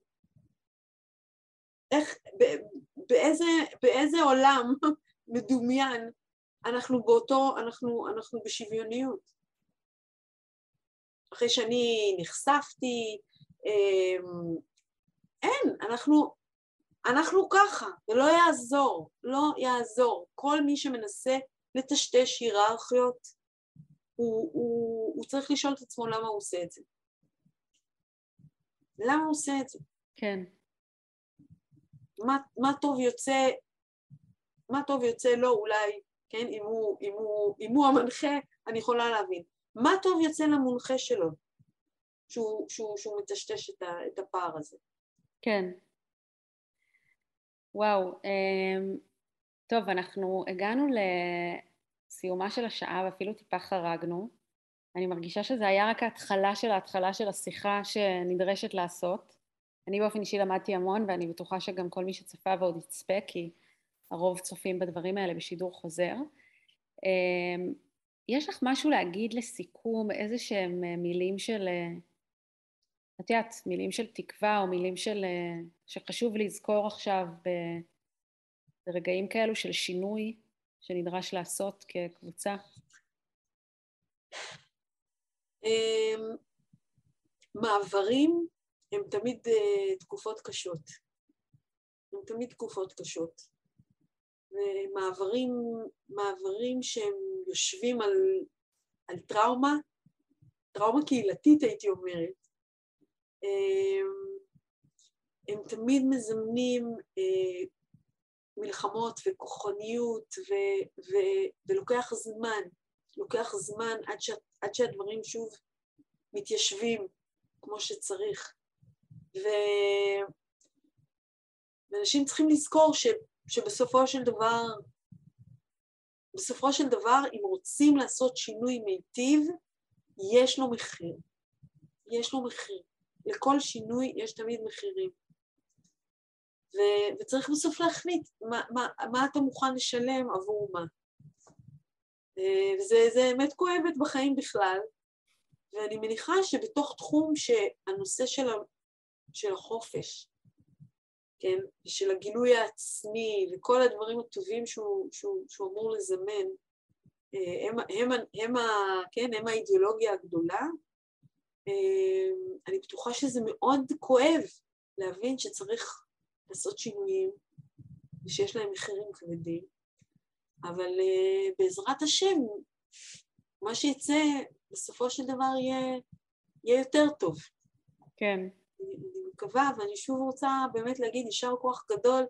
באיזה עולם מדומיין אנחנו באותו, אנחנו בשוויוניות? אחרי שאני נחשפתי, אין, אנחנו ככה, זה לא יעזור, כל מי שמנסה לטשטש היררכיות, הוא צריך לשאול את עצמו למה הוא עושה את זה. למה הוא עושה את זה? כן. מה טוב יוצא לו אולי, כן, אם הוא המנחה, אני יכולה להבין. מה טוב יוצא למונחה שלו, שהוא מטשטש את הפער הזה. כן. וואו, טוב, אנחנו הגענו לסיומה של השעה ואפילו טיפה חרגנו. אני מרגישה שזה היה רק ההתחלה של השיחה שנדרשת לעשות. אני באופן אישי למדתי המון, ואני בטוחה שגם כל מי שצפה ועוד יצפה, כי הרוב צופים בדברים האלה בשידור חוזר. יש לך משהו להגיד לסיכום, איזה שהם מילים של, את יודעת, מילים של תקווה, או מילים של, שחשוב לזכור עכשיו ברגעים כאלו של שינוי שנדרש לעשות כקבוצה? מעברים הם תמיד תקופות קשות. מעברים שהם יושבים על טראומה קהילתית, הייתי אומרת. הם תמיד מזמנים מלחמות וכוחניות, ולוקח זמן עד שהדברים שוב מתיישבים כמו שצריך. ואנשים צריכים לזכור שבסופו של דבר, אם רוצים לעשות שינוי מיטיב, יש לו מחיר. לכל שינוי יש תמיד מחירים. וצריך בסוף להחליט מה אתה מוכן לשלם עבור מה. וזה אמת כואבת בחיים בכלל, ואני מניחה שבתוך תחום שהנושא של החופש, כן, של הגילוי העצמי וכל הדברים הטובים שהוא אמור לזמן, הם האידיאולוגיה הגדולה. אני בטוחה שזה מאוד כואב להבין שצריך לעשות שינויים ושיש להם מחירים כבדים, אבל בעזרת השם מה שיצא בסופו של דבר יהיה יותר טוב. כן. אני מקווה, ואני שוב רוצה באמת להגיד יישר כוח גדול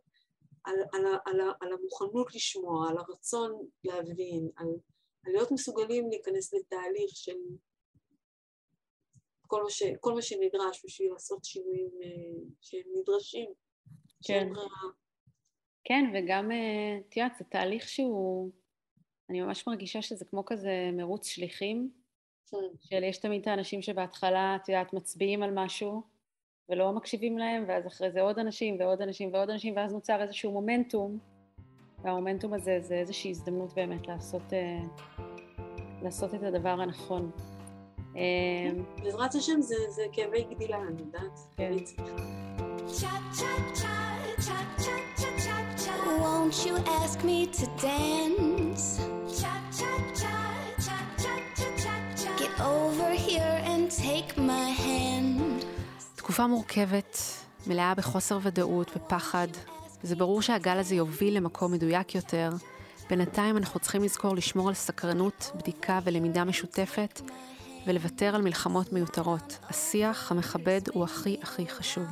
על המוכנות לשמוע, על הרצון להבין, על להיות מסוגלים להיכנס לתהליך של כל מה שנדרש בשביל לעשות שינויים שהם נדרשים. כן. כן, וגם, תראה, זה תהליך שהוא, אני ממש מרגישה שזה כמו כזה מרוץ שליחים, של יש תמיד את האנשים שבהתחלה, תראה, את מצביעים על משהו, ולא מקשיבים להם, ואז אחרי זה עוד אנשים, ועוד אנשים, ועוד אנשים, ואז נוצר איזשהו מומנטום, והמומנטום הזה זה איזושהי הזדמנות באמת לעשות את הדבר הנכון. בעזרת השם זה כאבי גדילה, אני יודעת. כן. Won't you ask me to dance? Get over here and take my hand. תקופה מורכבת, מלאה בחוסר ודאות ופחד. זה ברור שהגל הזה יוביל למקום מדויק יותר. בינתיים אנחנו צריכים לזכור לשמור על סקרנות, בדיקה ולמידה משותפת, ולוותר על מלחמות מיותרות. השיח המכבד הוא הכי חשוב.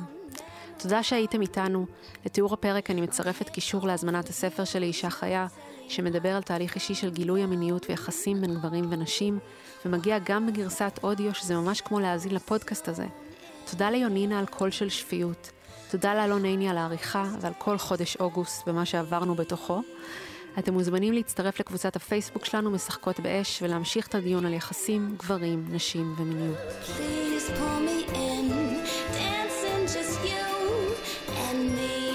תודה שהייתם איתנו. לתיאור הפרק אני מצרפת קישור להזמנת הספר שלי אישה חיה, שמדבר על תהליך אישי של גילוי המיניות ויחסים בין גברים ונשים, ומגיע גם בגרסת אודיו, שזה ממש כמו להאזין לפודקאסט הזה. תודה ליונינה על קול של שפיות. תודה לאלון עיני על העריכה ועל כל חודש אוגוסט ומה שעברנו בתוכו. אתם מוזמנים להצטרף לקבוצת הפייסבוק שלנו משחקות באש ולהמשיך את הדיון על יחסים, גברים, נשים ומיניות. Please pull me in, dancing just you and me.